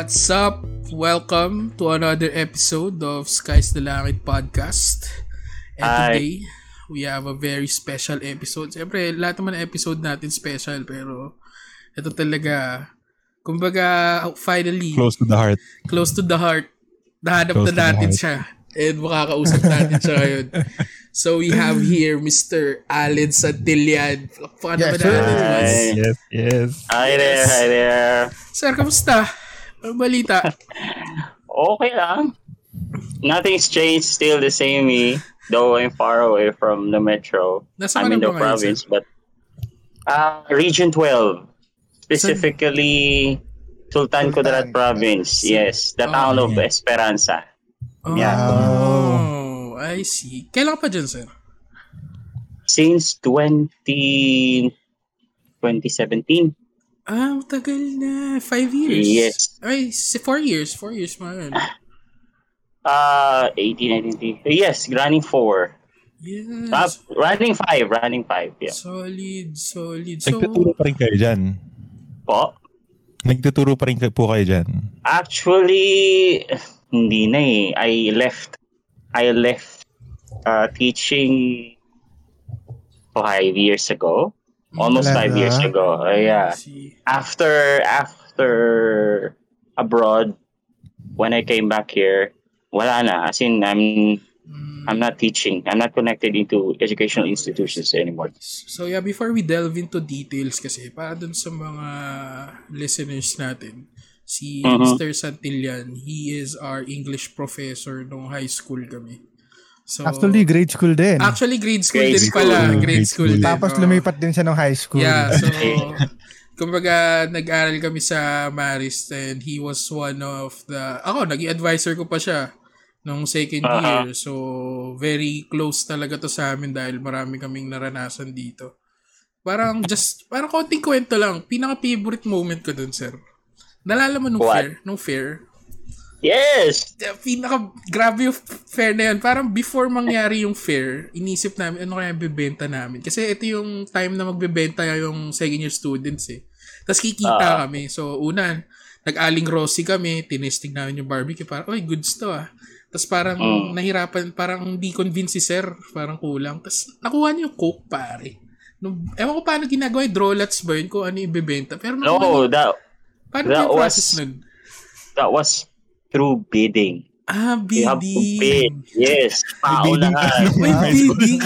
What's up? Welcome to another episode of Sky is the Langit Podcast. And today, we have a very special episode. Siyempre, lahat naman episode natin special, pero ito talaga, kumbaga, finally, close to the heart. Close to the heart. Nahanap na natin siya. And makakausap natin siya ngayon. So we have here Mr. Allen Santillan. Yes. Hi there. Sir, kamusta? Ang balita? Okay lang. Nothing's changed. Still the same me. Though I'm far away from the metro. I'm in the province. But Region 12. Specifically, Sultan Kudarat province. Yes. The town of Esperanza. Oh, I see. Kailan pa dyan, sir? Since 2017. Ah, matagal na. 5 years. Yes. Ay, 4 years. 4 years, man. 18, 19. Yes, running 4. Yes. Running five, yeah. Solid. So, nagtuturo pa rin kayo dyan? Po? Nagtuturo pa rin po kayo dyan? Actually, hindi na eh. I left teaching 5 years ago. Almost 5 years ago. Yeah. After abroad, when I came back here, wala na. As in, I'm not teaching. I'm not connected into educational institutions anymore. So yeah, before we delve into details kasi, para dun sa mga listeners natin, si Mr. Santillan, he is our English professor nung high school kami. So, Actually, grade school din pala. Tapos lumipat din siya nung high school. Yeah, so, kumbaga, nag-aral kami sa Marist and he was one of the... Ako, naging advisor ko pa siya nung second year. So, very close talaga to sa amin dahil marami kaming naranasan dito. Parang konting kwento lang. Pinaka-favorite moment ko dun, sir. Nalala mo nung fair? Yes! Grabe yung fair na yun. Parang before mangyari yung fair, inisip namin, ano kaya bibenta namin? Kasi ito yung time na magbebenta yung second year students eh. Tapos kikita kami. So, una, nag-aling Rossi kami, tinesting namin yung barbecue. Parang, oy, goods to ah. Tapos parang nahirapan, parang hindi convince si sir. Parang kulang. Tapos nakuha niyo yung Coke, pare. Ewan ko paano ginagawa yung drawlats ba yun kung ano yung bibenta. Pero paano yung process nun? That was through bidding. Bidding. You have to bid. Yes. Paunahan. Bidding.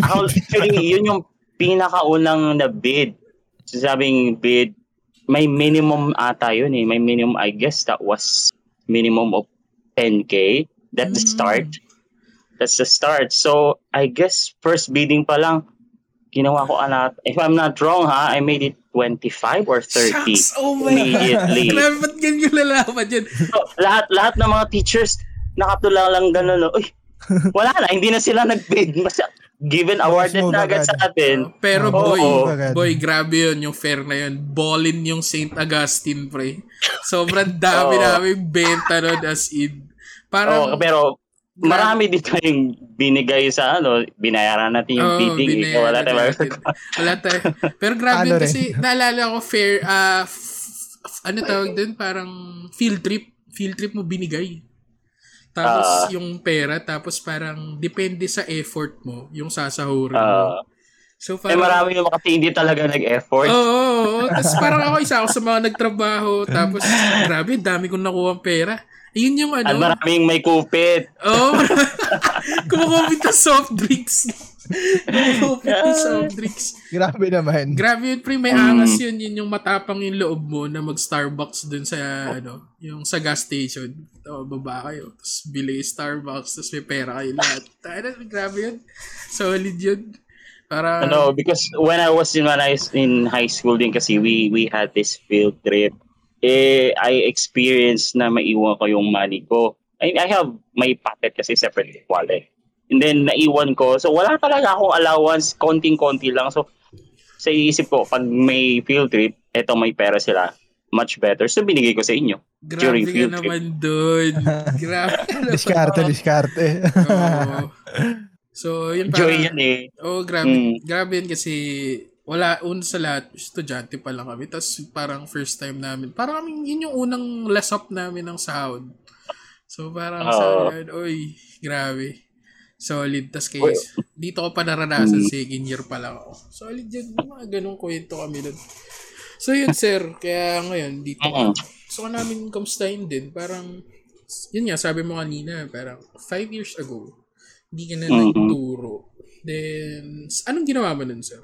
Actually, yun yung pinakaunang na bid. Sabing bid, may minimum ata yun eh. May minimum, I guess that was minimum of 10K. That's the start. So, I guess first bidding pa lang, ginawa ko alat. If I'm not wrong ha, I made it 25 or 30 immediately. Grabe, ba't ganyan lalaman yun? So, lahat ng mga teachers, nakatula lang gano'n. Uy, wala na. Hindi na sila nag-bid. Basta given awarded na agad sa atin. Pero boy, grabe yun. Yung fair na yun. Ballin yung St. Augustine, pre. Sobrang dami namin benta nun as in. Parang, pero marami dito yung binigay sa binayaran natin yung bidding. Wala tayo. Pero grabe yun kasi naalala ko fair, ano tawag doon, parang field trip mo binigay. Tapos yung pera, tapos parang depende sa effort mo, yung sasahurin mo. So parang, marami yung kasi hindi talaga nag-effort. Oo. Tapos parang ako, isa ako sa mga nagtrabaho, tapos grabe, dami kong nakuha ang pera. Ayun yung ano. At maraming may kupit. Oo. Kumukupit na soft drinks. Grabe naman. Grabe yun, pre. May angas yun. Yun yung matapang yung loob mo na mag-Starbucks dun sa, yung sa gas station. Baba kayo. Tapos bili Starbucks. Tapos may pera kayo lahat. Grabe yun. Solid yun. Parang... No, because when I was in high school din kasi we had this field trip. I experienced na maiwan ko yung money ko. I have my pocket kasi separate wallet. And then, naiwan ko. So, wala talaga akong allowance. Konting-konti lang. So, sa iisip ko, pag may field trip, eto may pera sila. Much better. So, binigay ko sa inyo. Grabe during field trip. Naman dun. Grabe naman. Diskarte. So, yun parang. Joy yan eh. Oh, grabe. Grabe yan kasi wala, una sa lahat, estudyante pa lang kami. Tapos parang first time namin. Parang kaming, yun yung unang less up namin ng sahod. So parang sahod, oy, grabe. Solid. Tapos kayo, dito ko pa naranasan, second year pa lang ako. Solid yun. Mga ganong kwento kami doon. So yun, sir. Kaya ngayon, dito ko. So namin kamustahin din. Parang, yun nga, sabi mo kanina, parang 5 years ago, hindi ka na nagturo. Then, anong ginawa mo nun, sir?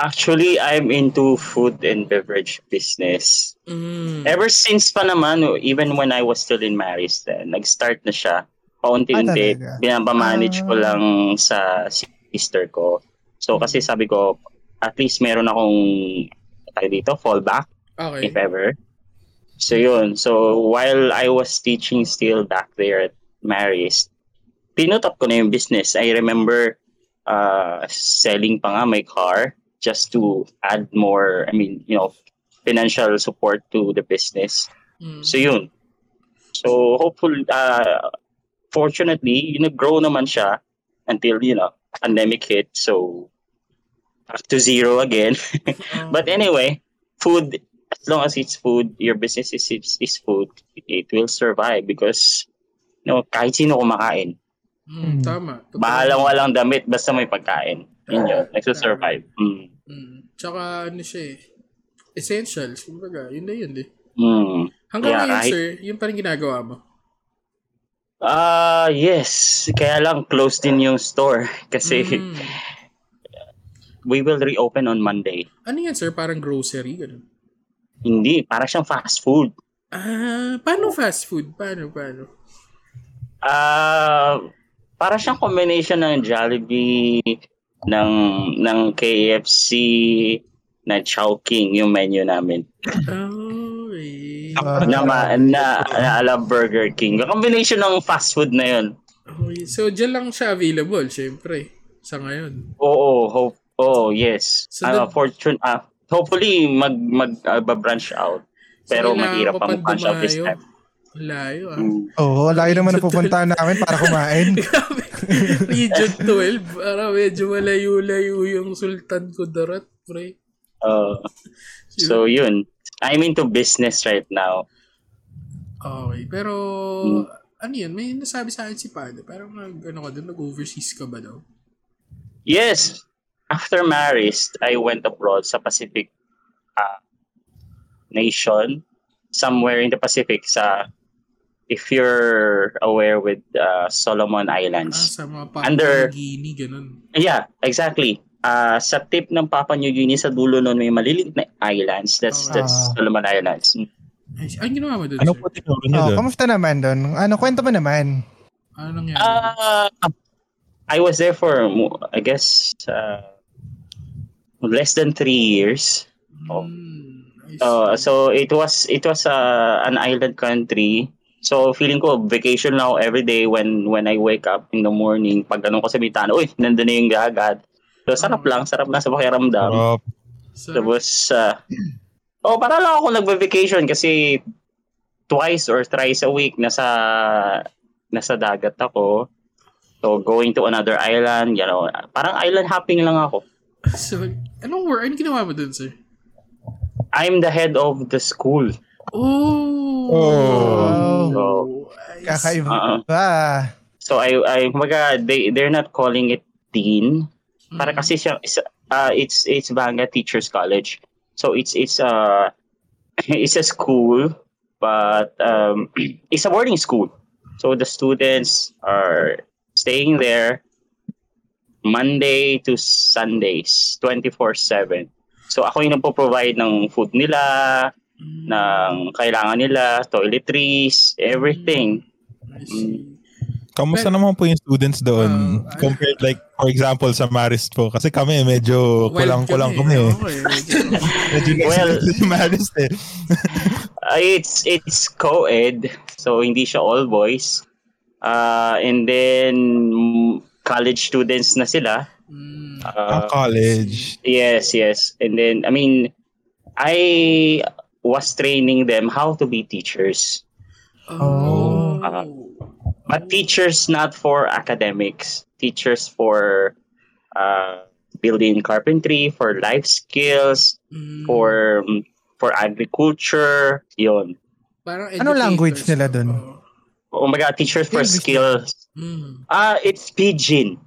Actually, I'm into food and beverage business. Ever since pa naman, even when I was still in Marist, nag-start na siya. Paunti-unti, binabamanage ko lang sa sister ko. So, kasi sabi ko, at least meron akong, tayo dito, fallback, okay, if ever. So, yun. So, while I was teaching still back there at Marist, pinutap ko na yung business. I remember selling pa nga my car, just to add more, I mean, you know, financial support to the business. So, yun. So, hopefully, fortunately, you know, grow naman siya until, you know, pandemic hit. So, back to zero again. But anyway, food, as long as it's food, your business is food, it will survive because, you know, kahit sino kumakain. Tama. Bahalang walang damit, basta may pagkain. Yun, nagsusurvive. Tsaka, ano siya eh, essentials, kumbaga, yun na yun eh. Hanggang ngayon, sir, yun pa rin ginagawa mo? Yes. Kaya lang, close din yung store. Kasi, we will reopen on Monday. Ano yan, sir? Parang grocery? Ganun? Hindi, parang siyang fast food. Paano fast food? Paano? Parang siyang combination ng Jollibee, ng KFC na Chowking yung menu namin. Na Burger King. Combination ng fast food na yun. Okay. So, dyan lang siya available, syempre, sa ngayon. Oo, yes. So, hopefully, mag-branch out. Pero so, mahirap pa mag-branch out this time. Layo layo naman na pupuntahan namin para kumain. Region 12, para medyo malayo-layo yung Sultan Kudarat, pre. So yun, I'm into business right now. Okay, pero ano yun, may nasabi sa akin si Pado, parang nag-overseas ka ba daw? Yes, after Marist, I went abroad sa Pacific nation, somewhere in the Pacific sa, if you're aware with Solomon Islands. Sa mga Papua New Guinea, ganun. Yeah, exactly. Sa tip ng Papua New Guinea, sa dulo nun, may maliliit na islands. That's Solomon Islands. Ay, ginawa mo doon, sir? Ano po tinuro niyo doon? Kamusta naman doon? Ano, kwento mo naman? Ano nangyari? I was there for, I guess, less than 3 years. So it was an island country. So, feeling ko, vacation na every day when I wake up in the morning. Pag ganun ko sa bitana, uy, nandun na yung gagad. So, sarap lang. Sarap na sa pakiramdam. Tapos, para lang ako nagba-vacation kasi twice or thrice a week nasa dagat ako. So, going to another island, you know, parang island hopping lang ako. So, anong ginawa mo dun, sir? I'm the head of the school. Kakaiba ba? So they're not calling it dean. Para kasi siya it's Banga Teachers College. So it's a school but it's a boarding school. So the students are staying there Monday to Sundays 24/7. So ako yung nagpo-provide ng food nila, ng kailangan nila, toiletries, everything. Kamusta naman po yung students doon? Compared like, for example, sa Marist po. Kasi kami medyo kulang-kulang kami. Medyo nasa sa Marist eh. It's co-ed. So, hindi siya all boys. And then, college students na sila. College. Yes. And then, I mean, I was training them how to be teachers. But teachers not for academics. Teachers for building carpentry, for life skills, for agriculture, yon. Ano language nila doon? Oh my God, teachers for skills. It's Pidgin.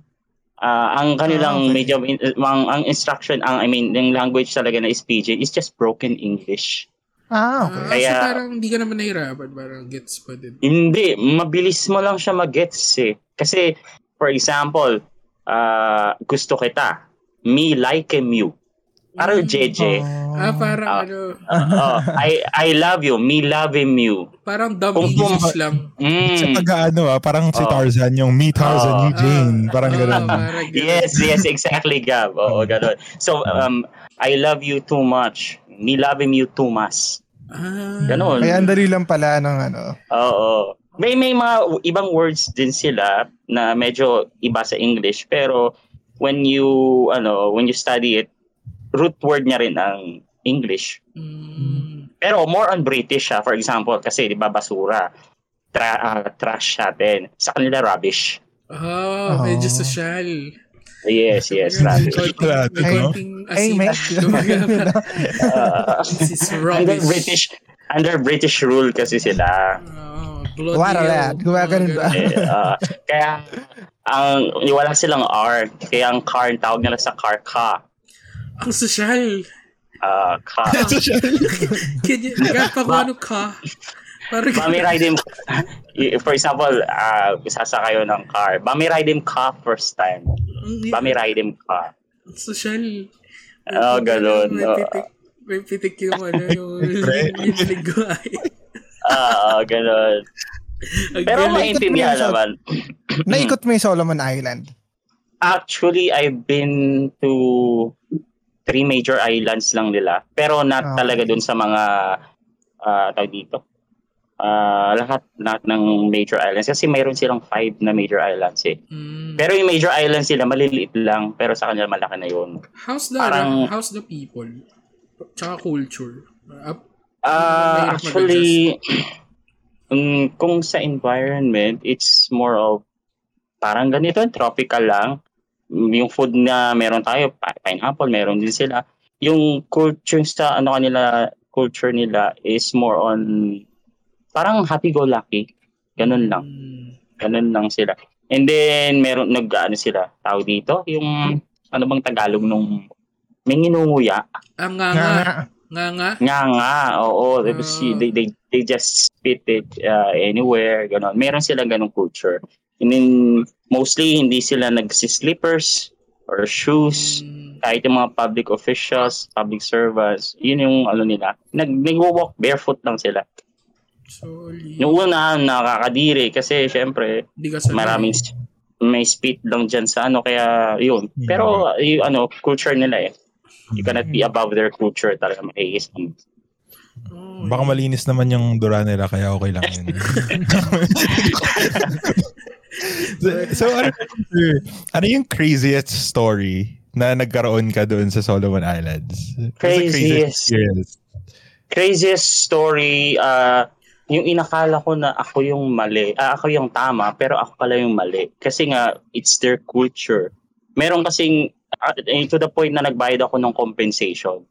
Ang kanilang medyo ang instruction, yung language talaga na is Pidgin, is just broken English. Okay. Kaya, so parang hindi ka naman nahirapan, parang gets pa din. Hindi, mabilis mo lang siya mag-gets eh. Kasi, for example, gusto kita, me like you. Parang JJ. Parang ano. I love you, me love you. Parang dumb English lang. Sa pag-ano, parang si Tarzan, yung me Tarzan, you Jane. Parang gano'n. Yes, exactly, Gab. Oo, gano'n. So, I love you too much. Me love you too much. Ganon. Kaya andali lang pala ng ano. Oo. May mga ibang words din sila na medyo iba sa English, pero when you study it, root word niya rin ang English. Pero more on British siya. For example, kasi di ba basura, trash natin. Sa kanila rubbish. Medyo social. Yes, rubbish. Under British rule kasi sila. Wala. Gumagano ba? Kaya, wala silang R. Kaya ang car, tawag nila sa car, ka. Ang social. Ka. Social. Kapag ka. Bamiride him. For example, sasakay kayo ng car. Bamiride him ka first time. Bamiride him ka. Ang social. Ganun. May pitik yung ano. Yung lingguay. Ganun. Pero maintindihan naman. Naikot mo yung Solomon Island? Actually, I've been to 3 major islands lang nila, pero not talaga dun sa mga lahat ng major islands, kasi mayroon silang 5 na major islands eh. Pero yung major islands sila maliliit lang, pero sa kanila malaki na yun. How's the people? Tsaka culture? Actually, kung sa environment, it's more of parang ganito, tropical lang. Yung food na meron tayo, pineapple, meron din sila. Yung culture sa culture nila is more on parang happy-go-lucky. Ganun lang. Ganun lang sila. And then meron sila, tao dito, yung ano bang Tagalog nung may nginunguya. Nga nga. Oo, they just spit it anywhere, ganun. Meron sila ganung culture. And then, mostly, hindi sila nagsislippers or shoes. Kahit yung mga public officials, public servants, yun yung ano nila. Nag-walk barefoot lang sila. Sorry. Yung una, nakakadiri. Kasi, syempre, may spit lang dyan sa ano. Kaya, yun. Yeah. Pero, yung culture nila eh. You cannot be above their culture. Talaga, maiis. Baka malinis naman yung dura nila, kaya okay lang yun. So ano yung craziest story na nagkaroon ka doon sa Solomon Islands? Craziest story, yung inakala ko na ako yung mali, ako yung tama, pero ako pala yung mali. Kasi nga, it's their culture. Meron kasing, to the point na nagbayad ako ng compensation.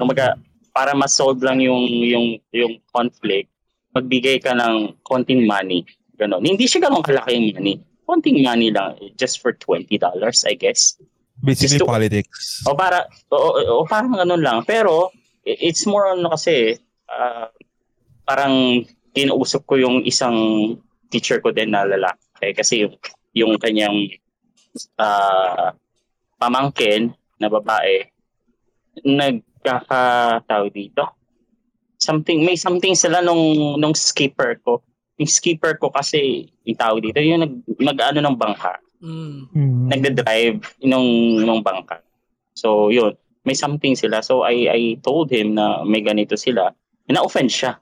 Kumbaga, para ma-solve lang yung conflict, magbigay ka ng konting money. Ganon. Hindi siya ganong kalaking money. Konting money lang, just for $20, I guess. Basically politics. O parang ganon lang. Pero, it's more on kasi, parang kinausap ko yung isang teacher ko din na lalaki. Kasi yung kanyang pamangkin na babae, may something sila nung skipper ko. Yung skipper ko kasi yung tao dito, yung nag-ano ng bangka. Nagde-drive nung bangka. So, yun. May something sila. So, I told him na may ganito sila. Na-offend siya.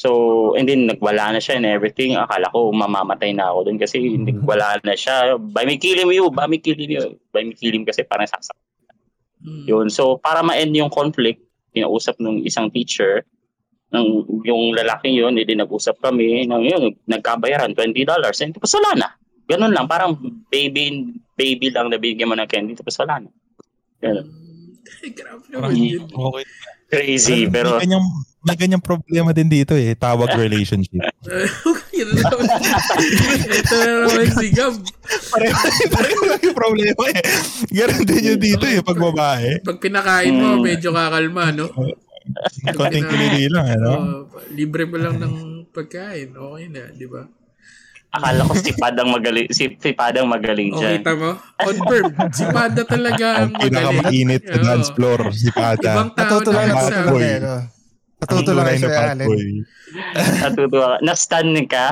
So, and then nagwala na siya and everything. Akala ko mamamatay na ako dun kasi nagwala na siya. By me killing you kasi parang sasaktan. Yun. So, para ma-end yung conflict, pinausap nung isang teacher, yung lalaking yun, hindi nag-usap kami, nagkabayaran $20, and pasala na. Ganun lang, parang pay bill ang nabigyan mo ng candy, tapos wala na. Ganun. Grabe naman yun. Okay. Crazy, parang, pero... May ganyang problema din dito eh. Tawag relationship. Ito na naman si Gab. Pareho lang yung problema eh. Ganun din yun dito eh, pag babae. Pag pinakain mo, medyo kakalma, no? Konting kilili lang, ano? Libre mo lang ng pagkain. Okay na, di ba? Akala ko si Padang magaling, Okay, tama. Confirm. Si Pada talaga ang magaling. Pinakamainit sa dance floor, si Pada. Ibang tao na nagsabi. Natutuwa lang sa'yo, Allen. Natutuwa ka. Na-stun ka.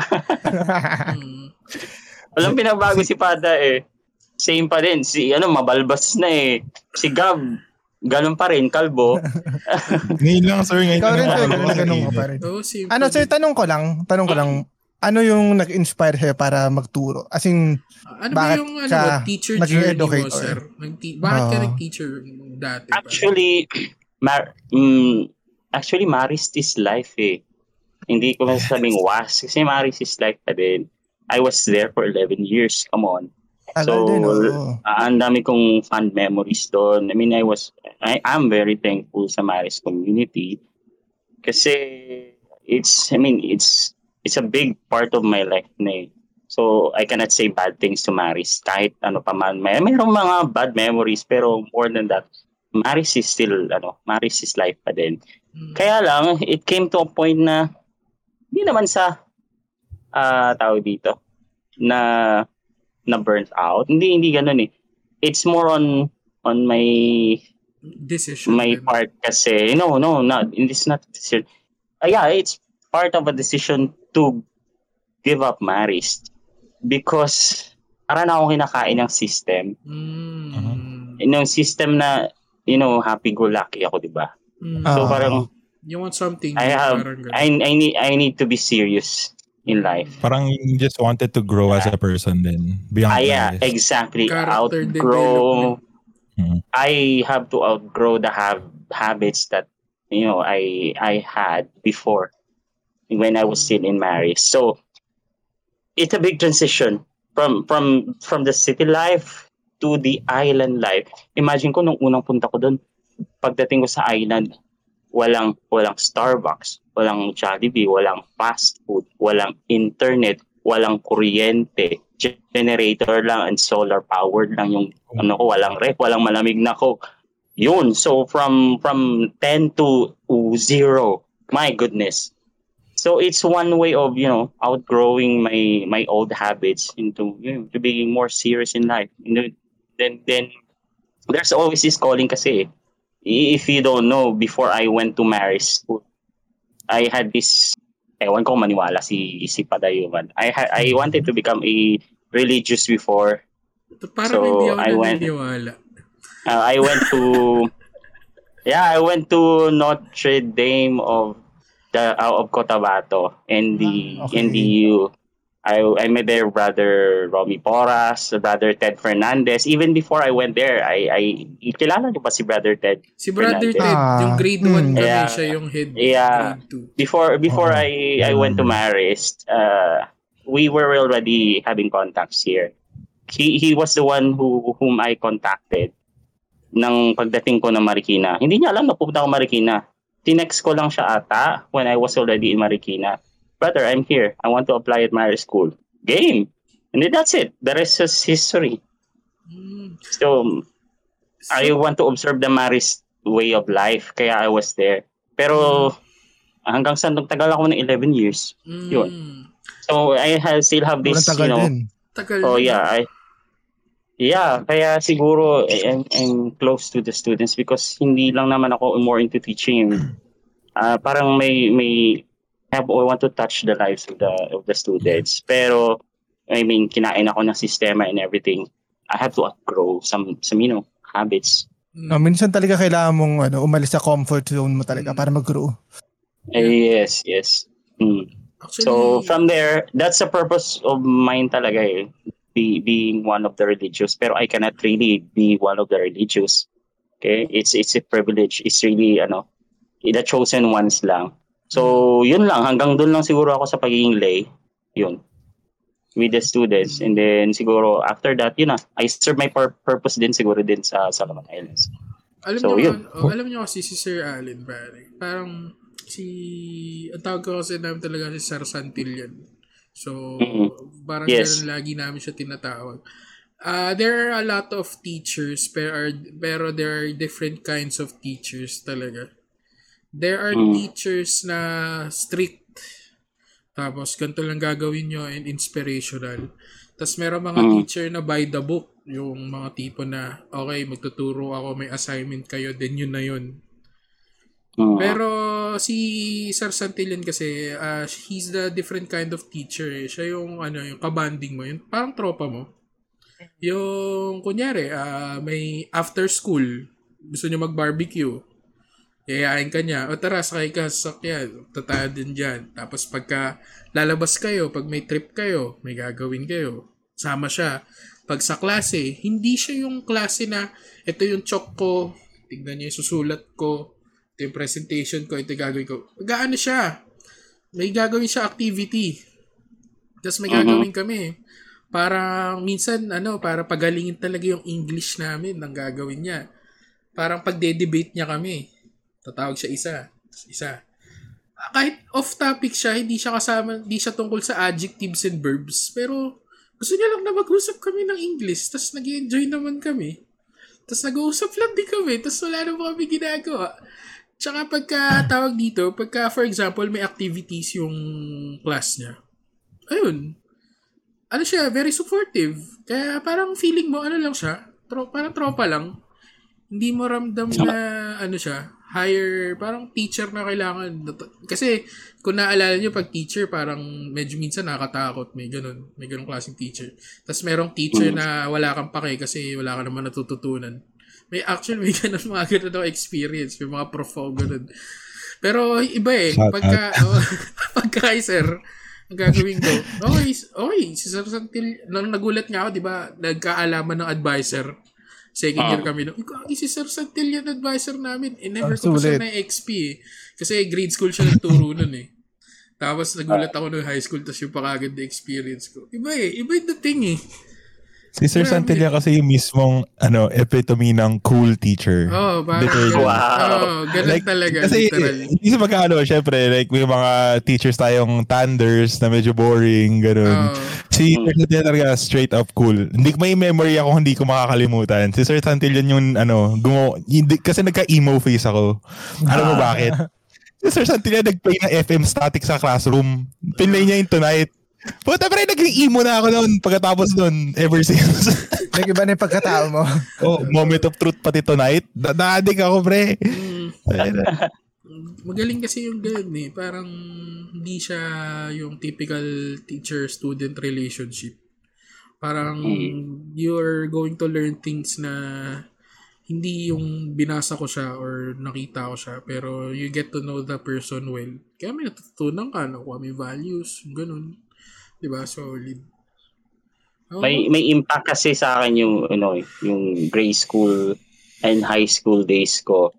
Walang pinabago si Pada eh. Same pa rin. Si ano, mabalbas na eh. Si Gab, ganun pa rin, kalbo. Ngayon lang, sir. Ngayon lang. Ano, sir, tanong ko lang. Ano yung nag-inspire sa'yo para magturo? As in, ano ba yung ano, teacher journey mo, sir? Bakit ka nag-teacher dati? Actually, Marist is life eh. Hindi ko masasabing was. Kasi Marist is life pa din. I was there for 11 years. Come on. So, ang dami kong fond memories doon. I mean, I am very thankful sa Marist community. Kasi, it's a big part of my life na eh. So, I cannot say bad things to Marist. Kahit ano pa man. Mayroong mga bad memories, pero more than that, Marist is life pa din. Kaya lang, it came to a point na hindi naman sa tao dito na burnt out. Hindi ganoon eh. It's more on my decision. My part kasi. No, it's not a decision. It's part of a decision to give up Marist because parang ako kinakain ng system. Yung system na happy-go-lucky ako, di ba? So parang you want something. I need to be serious in life. Parang you just wanted to grow as a person then. Exactly. Character outgrow. I have to outgrow the habits that I had before when I was still in marriage. So it's a big transition from the city life to the island life. Imagine ko nung unang punta ko doon, pagdating ko sa island, walang Starbucks, walang Jollibee, walang fast food, walang internet, walang kuryente, generator lang and solar powered lang yung walang ref, walang malamig na ko. Yun, so from 10 to 0. My goodness. So it's one way of, outgrowing my old habits into to being more serious in life. Then there's always this calling kasi. If you don't know, before I went to Marist, I had this, ewan ko maniwala si Padayuman. I wanted to become a religious before. So I went to Notre Dame of Cotabato and NDU. I met their Brother Romy Porras, Brother Ted Fernandez. Even before I went there, I kilala niyo pa si Brother Ted? Si Brother Fernandez. Ted, yung grade 1 kami siya yung head. Yeah. Grade 2. Before I went to Marist, we were already having contacts here. He was the one whom I contacted nang pagdating ko na Marikina. Hindi niya alam na pupunta ako Marikina. Tinext ko lang siya ata when I was already in Marikina. Brother, I'm here. I want to apply at my school. Game. And then that's it. The rest is history. So I want to observe the Marist way of life. Kaya I was there. Pero hanggang sa nagtagal ako ng 11 years. Yun. So I still have this, Tagal din. Oh yeah. Kaya siguro I'm close to the students because hindi lang naman ako more into teaching. Parang may I want to touch the lives of the students. Pero, I mean, kinain ako ng sistema and everything. I have to outgrow some habits. No, minsan talaga kailangan mong umalis sa comfort zone mo talaga para mag-grow. Yes. Actually, so, from there, that's the purpose of mine talaga eh. Being one of the religious. Pero I cannot really be one of the religious. Okay? It's a privilege. It's really, the chosen ones lang. So, yun lang. Hanggang doon lang siguro ako sa pagiging lay. Yun. with the students. And then siguro after that, yun na, I serve my purpose din siguro din sa Solomon Islands. Alam so, niyo, alam niyo kasi si Sir Allen, parang si, ang tawag ko kasi namin talaga si Sir Santillan. So, parang yes, ganun lagi namin siya tinatawag. There are a lot of teachers, pero there are different kinds of teachers talaga. There are teachers na strict, tapos ganito lang gagawin nyo and inspirational. Tapos meron mga teacher na by the book, yung mga tipo na, okay, magtuturo ako, may assignment kayo, then yun na yun. Pero si Sir Santillan kasi, he's the different kind of teacher eh. Siya yung, ano, yung kabanding mo, yun, parang tropa mo. Yung, kunyari, may after school, gusto nyo mag-barbecue, ayain ka niya. O tara, sakay ka sa sakyan. Tataya din dyan. Tapos pagka lalabas kayo, pag may trip kayo, may gagawin kayo, sama siya. Pag sa klase, hindi siya yung klase na ito yung chok ko, tignan niyo yung susulat ko, ito yung presentation ko, ito yung gagawin ko. Gaano siya? May gagawin siya activity. Tapos may gagawin kami. Para minsan, ano, para pagalingin talaga yung English namin ng gagawin niya. Parang pagde-debate niya kami. Tatawag siya isa. Kahit off-topic siya, hindi siya kasama, hindi siya tungkol sa adjectives and verbs. Pero gusto niya lang na mag-usap kami ng English, tapos nag-enjoy naman kami. Tapos nag-uusap lang din kami, tapos wala naman kami ginagawa. Tsaka pagkatawag dito, pagka for example, may activities yung class niya. Ayun. Ano siya, very supportive. Kaya parang feeling mo, ano lang siya, parang tropa lang. Hindi mo ramdam na, ano siya, higher, parang teacher na kailangan. Kasi, kung naalala nyo, pag teacher, parang medyo minsan nakakatakot. May ganun klaseng teacher. Tapos merong teacher na wala kang pake kasi wala ka naman natututunan. May ganun, mga ganun experience. May mga profo, ganun. Pero iba eh. Pagka sir, ang gagawin ko, okay, si Sir Santil, nagulat nga ako, di ba, nagkaalaman ng advisor. Second year kami nung, si Sir Santillan advisor namin. Never ko pa siya na XP eh. Kasi grade school siya nagturo nun eh. Tapos nagulat ako nung high school, tapos yung pakagad na experience ko. Iba eh. Iba yung dating eh. Si Sir Santillan kasi yung mismong ano, epitome ng cool teacher. Oh, parang wow. Ganun like, talaga. Kasi hindi sa magkano, syempre, like may mga teachers tayong thunders na medyo boring, ganun. Si Sir Santillan talaga straight up cool. Hindi may memory ako, hindi ko makakalimutan. Si Sir Santillan yung ano, kasi nagka-emo face ako. Alam mo bakit? Si Sir Santillan nag-play na FM static sa classroom. Pinlay niya yung Tonight. Puta pre, naging emo na ako noon pagkatapos noon, ever since. Nag-iba na yung pagkatao mo. Oh, moment of truth pati Tonight. Naadik ako pre. Magaling kasi yung ganun eh. Parang hindi siya yung typical teacher-student relationship. Parang you're going to learn things na hindi yung binasa ko siya or nakita ko siya, pero you get to know the person well. Kaya may natutunan ka, nakuha may values, ganun. Diba? Solid. Oh. May impact kasi sa akin yung, ano, yung grade school and high school days ko.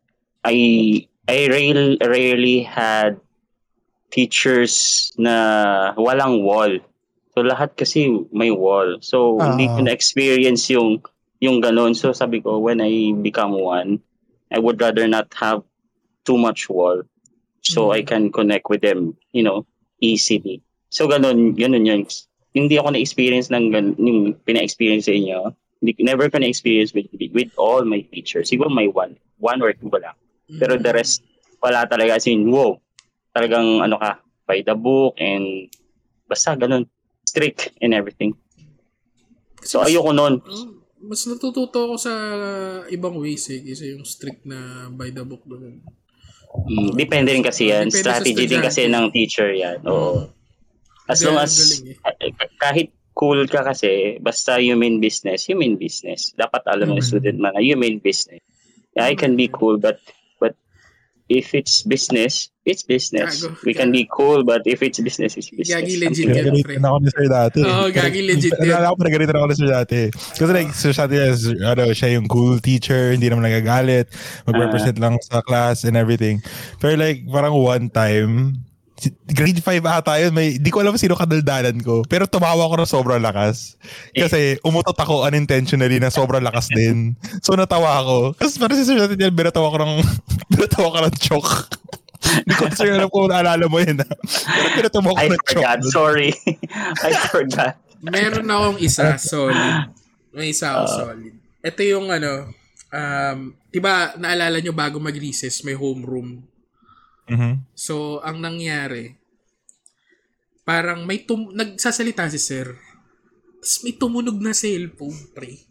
I rarely had teachers na walang wall. So, lahat kasi may wall. So, hindi ko na-experience yung ganun. So, sabi ko, when I become one, I would rather not have too much wall. So, I can connect with them, you know, easily. So, ganun yun. Hindi ako na-experience ng ganun, yung pina-experience sa inyo. Never ko na-experience with all my teachers. Siguro may one or two ba lang. Pero the rest, wala talaga. As in, wow, talagang ano ka, by the book and basta ganun. Strict and everything. So, ayoko nun. Mas natututo ako sa ibang ways eh. Isa yung strict na by the book. Depende rin kasi yan. Strategy din kasi ng teacher yan. Oo. As long as, kahit cool ka kasi, basta human business. Dapat alam ng student man na human business. I can be cool, but if it's business, it's business. We can be cool, but if it's business, it's business. Gagi legit yan, pre. Nagaritan ako ni Sir dati. Oo, gagi legit yan. Nalala ko, nagaritan ako ni Sir dati. Kasi like, Sir dati, siya yung cool teacher, hindi naman nagagalit, mag-represent lang sa class and everything. Pero like, parang one time, grade 5 ata yun. May, di ko alam sino kadaldalan ko. Pero tumawa ko na sobrang lakas. Kasi umutot ako unintentionally na sobrang lakas din. So natawa ako. Kasi parang si Sir natin yan, binatawa ko ng choke. Di ko sir alam kung naalala mo yun. Pero pinatawa ko ng choke. I forgot. Meron akong isa solid. May isa akong solid. Ito yung ano, diba naalala nyo bago mag-recess, may homeroom. Mm-hmm. So, ang nangyari, parang may nagsasalita si sir. Tapos may tumunog na cellphone, pre.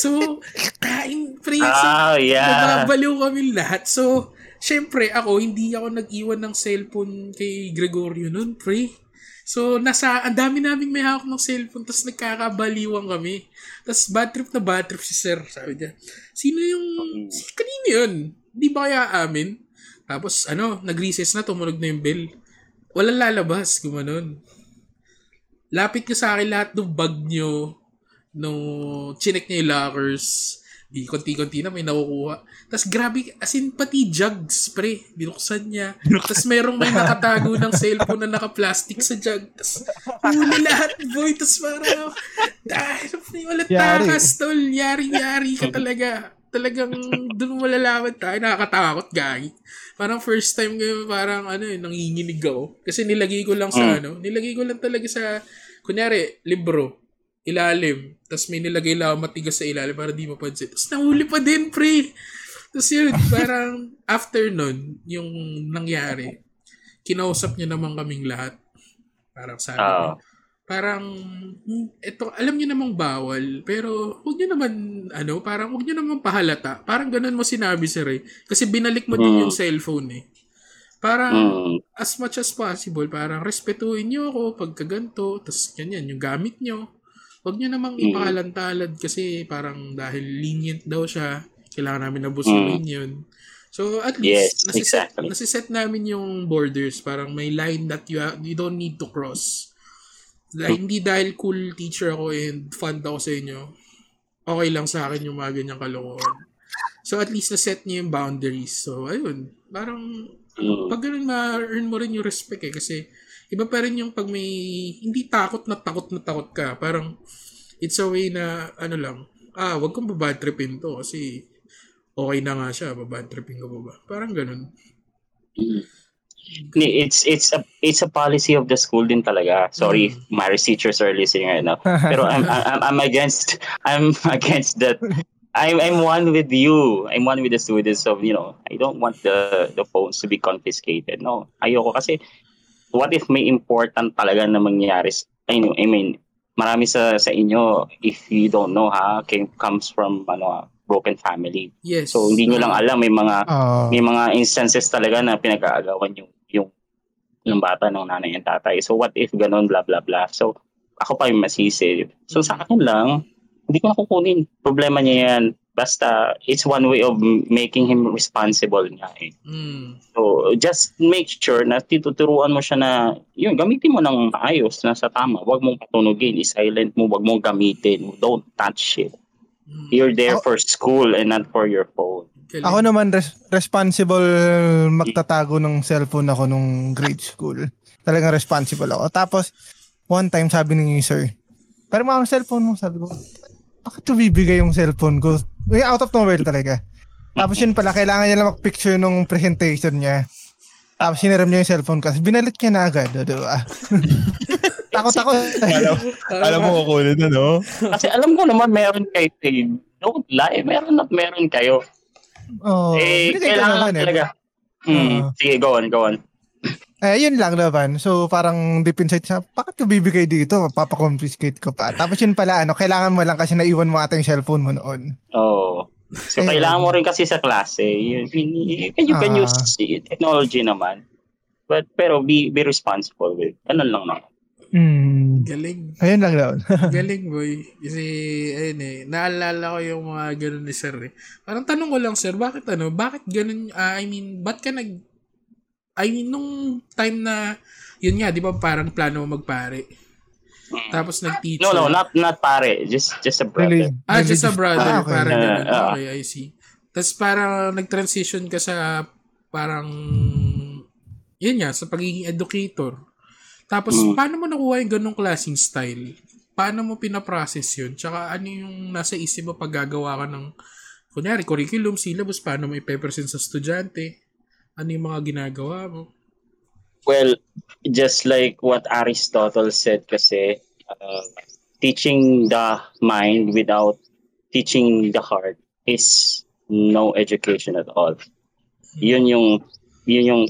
So, kain, pre. Oh, so, yeah. Nababaliw kami lahat. So, syempre, ako, hindi ako nag-iwan ng cellphone kay Gregorio nun, pre. So, nasa, ang dami namin may hawak ng cellphone, tapos nagkakabaliwan kami. Tapos, bad trip si sir, sabi niya. Sino yung, kanino yun? Di ba kaya amin? Tapos, ano, nag-recess na, tumunog na yung bell. Walang lalabas, gumanon. Lapit nyo sa akin lahat ng bag nyo, nung chinek nyo yung lockers, di konti-konti na may nakukuha. Tapos, grabe, as in, pati jugs, pre, binuksan niya. Tapos, merong may nakatago ng cellphone na naka-plastic sa jug. Tapos, huli lahat, boy. Tapos, parang, dahil, walang takas, tol. Yari ka talaga. Talagang doon malalaman tayo. Nakakatakot, gagi. Parang first time ko, parang ano, nanginginig ako. Kasi nilagay ko lang sa ano, nilagay ko lang talaga sa, kunyari, libro, ilalim. Tapos may nilagay lang matigas sa ilalim para di mapansin. Tapos nahuli pa din, pre. Tapos yun, parang after nun, yung nangyari, kinausap niya naman kaming lahat. Parang sabi ko, parang, eto, alam nyo namang bawal, pero huwag nyo naman, ano, parang huwag nyo naman pahalata. Parang ganun mo sinabi, sir, eh. Kasi binalik mo din yung cellphone, eh. Parang, as much as possible, parang respetuhin nyo ako pagkaganto, tas ganyan, yung gamit nyo. Huwag nyo namang ipahalantalad kasi parang dahil lenient daw siya, kailangan namin nabusuin yun. So, at least, yes, nasiset namin yung borders. Parang may line that you don't need to cross. Hindi dahil cool teacher ako and fun daw sa inyo, okay lang sa akin yung mga ganyang kalokohan. So at least na-set niyo yung boundaries. So ayun, parang pag ganun ma-earn mo rin yung respect eh. Kasi iba pa rin yung pag may, hindi takot na takot ka. Parang it's a way na ano lang, wag kong babadtripin to kasi okay na nga siya, babadtripin ko ba? Parang ganun. It's a policy of the school din talaga. Sorry, Marist teachers are listening right now. Pero I'm against that. I'm one with you. I'm one with the students of, you know, I don't want the phones to be confiscated. No, ayoko kasi what if may important talaga na mangyari? I mean, marami sa inyo, if you don't know comes from ano, broken family. Yes. So hindi nyo lang alam, may mga instances talaga na pinag-aagawan yung bata ng nanay at tatay. So what if ganun, blah blah blah. So ako pa yung masisi. So sa akin lang, hindi ko na kukunin. Problema niya yan. Basta it's one way of making him responsible niya eh. So just make sure na tituturuan mo siya na yun, gamitin mo ng maayos, nasa tama. Huwag mong patunugin, i-silent mo, huwag mong gamitin. Don't touch it. You're there for school and not for your phone. Ako naman responsible magtatago ng cellphone ako nung grade school. Talagang responsible ako. Tapos, one time sabi ni sir, pero mga cellphone mo, sabi ko, bakit bibigay yung cellphone ko? Out of nowhere talaga. Tapos yun pala, kailangan niya lang mag-picture nung presentation niya. Tapos siniram niya yung cellphone kasi binalik niya na agad. Diba? Takot. Alam mo ako ulit na, no? Kasi alam ko naman, meron kayo. Don't lie. Meron kayo. Oh, kailangan naman, talaga. Sige, go on. Yun lang naman. So, parang deep inside siya, bakit ko bibigay dito? Papakonfiscate ko pa. Tapos yun pala, ano, kailangan mo lang kasi naiwan mo ata yung cellphone mo noon. Oo. So, kailangan mo rin kasi sa klase. You can use technology naman. Pero be responsible with. Ganun lang naman. Galing. Ayun lang daw. Galing, boy. Kasi, ayun eh, naalala ko yung mga ganun ni sir eh. Parang tanong ko lang, sir, bakit ganun, nung time na, yun nga, di ba parang plano mo magpare? Tapos nag-teach. No, not pare. Just a brother. Really? Just a brother. Okay. Parang ganun. Okay, I see. Tapos parang nag-transition ka sa, parang, yun nga, sa pagiging educator. Tapos, paano mo nakuha yung ganong klaseng style? Paano mo pinaprocess yun? Tsaka, ano yung nasa isip mo pag gagawa ka ng, kunyari, curriculum, syllabus, paano mo ipepresent sa estudyante? Ano yung mga ginagawa mo? Well, just like what Aristotle said kasi, teaching the mind without teaching the heart is no education at all. Yun yung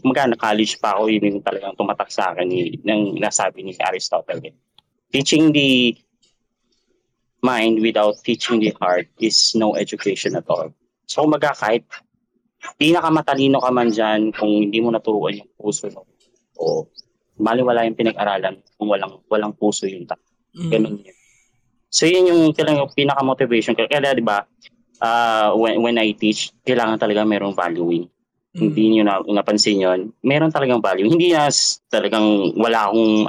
maganda college pa ako, yun yung talagang tumatak sa akin ng nasabi ni Aristotle. Teaching the mind without teaching the heart is no education at all. So magkakahit, pinakamatalino ka man dyan kung hindi mo naturuan yung puso mo. O maliwala yung pinag-aralan kung walang puso yung tao. Ganun yun. So yun yung pinaka-motivation. Kaya diba, when I teach, kailangan talaga merong valuing. Hindi nyo napansin yun, meron talagang value. Hindi talagang wala akong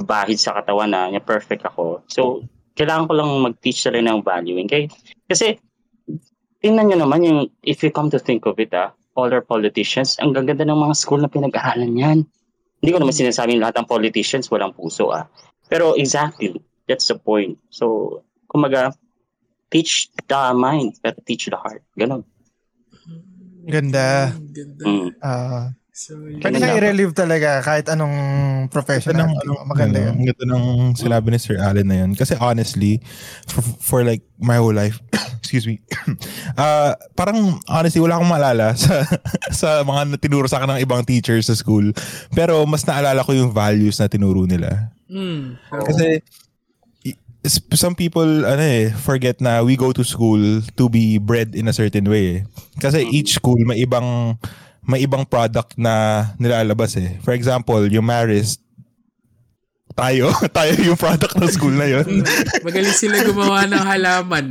bahid sa katawan na perfect ako. So, kailangan ko lang mag-teach talaga ng valuing. Okay? Kasi, tingnan nyo naman yung, if you come to think of it, all our politicians, ang gaganda ng mga school na pinag-aralan yan. Hindi ko naman sinasabing lahat ng politicians walang puso. Pero exactly, that's the point. So, kumaga, teach the mind, but teach the heart. Ganon. Ganda. So, pwede kang i-relieve talaga kahit anong profession natin. Maganda yun. Ang ganda ng sinabi ni Sir Allen na yun. Kasi honestly, for like my whole life, excuse me, parang honestly, wala akong maalala sa mga tinuro sa akin ng ibang teachers sa school. Pero mas naalala ko yung values na tinuro nila. Kasi some people forget na we go to school to be bred in a certain way. Kasi each school may ibang product na nilalabas . For example, yung Marist, tayo yung product ng school na yun. Magaling sila gumawa ng halaman.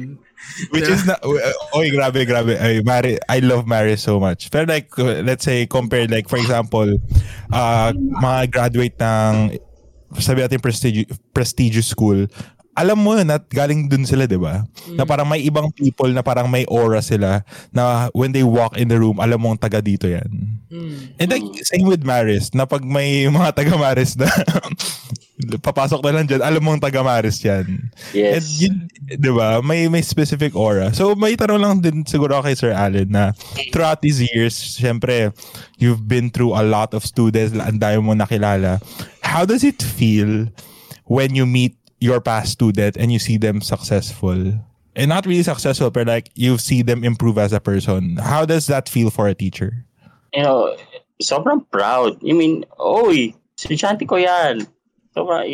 Which is not, grabe. I love Marist so much. Pero like, let's say, compare like, for example, mga graduate ng, sabi natin prestigious school, alam mo na galing dun sila, diba? Na parang may ibang people na parang may aura sila na when they walk in the room, alam mong taga dito yan. And like, same with Marist, na pag may mga taga Marist na papasok na lang dyan, alam mong taga Marist yan. Yes. And yun, diba? May specific aura. So may tanong lang din siguro kay Sir Allen na throughout these years, syempre, you've been through a lot of students, ang dami mo nakilala. How does it feel when you meet your past student and you see them successful? And not really successful, but like you see them improve as a person. How does that feel for a teacher? You know, sobrang proud. I mean, oy, estudyante ko yan. Sobrang,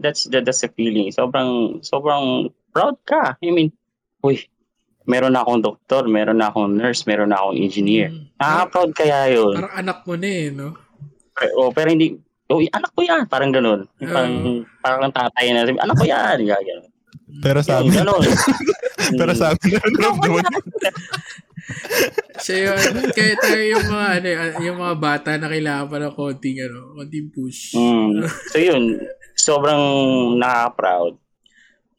that's the feeling. Sobrang proud ka. I mean, oy, meron na akong doktor, meron na akong nurse, meron na akong engineer. Proud kaya yun. Parang anak mo na no? Pero hindi, anak ko yan, parang ganun. Parang tatay na, anak ko yan. Pero sa amin. Pero sa amin. So yun, kaya tayo yung mga bata na kailangan pa ng konting push. So yun, sobrang naka-proud.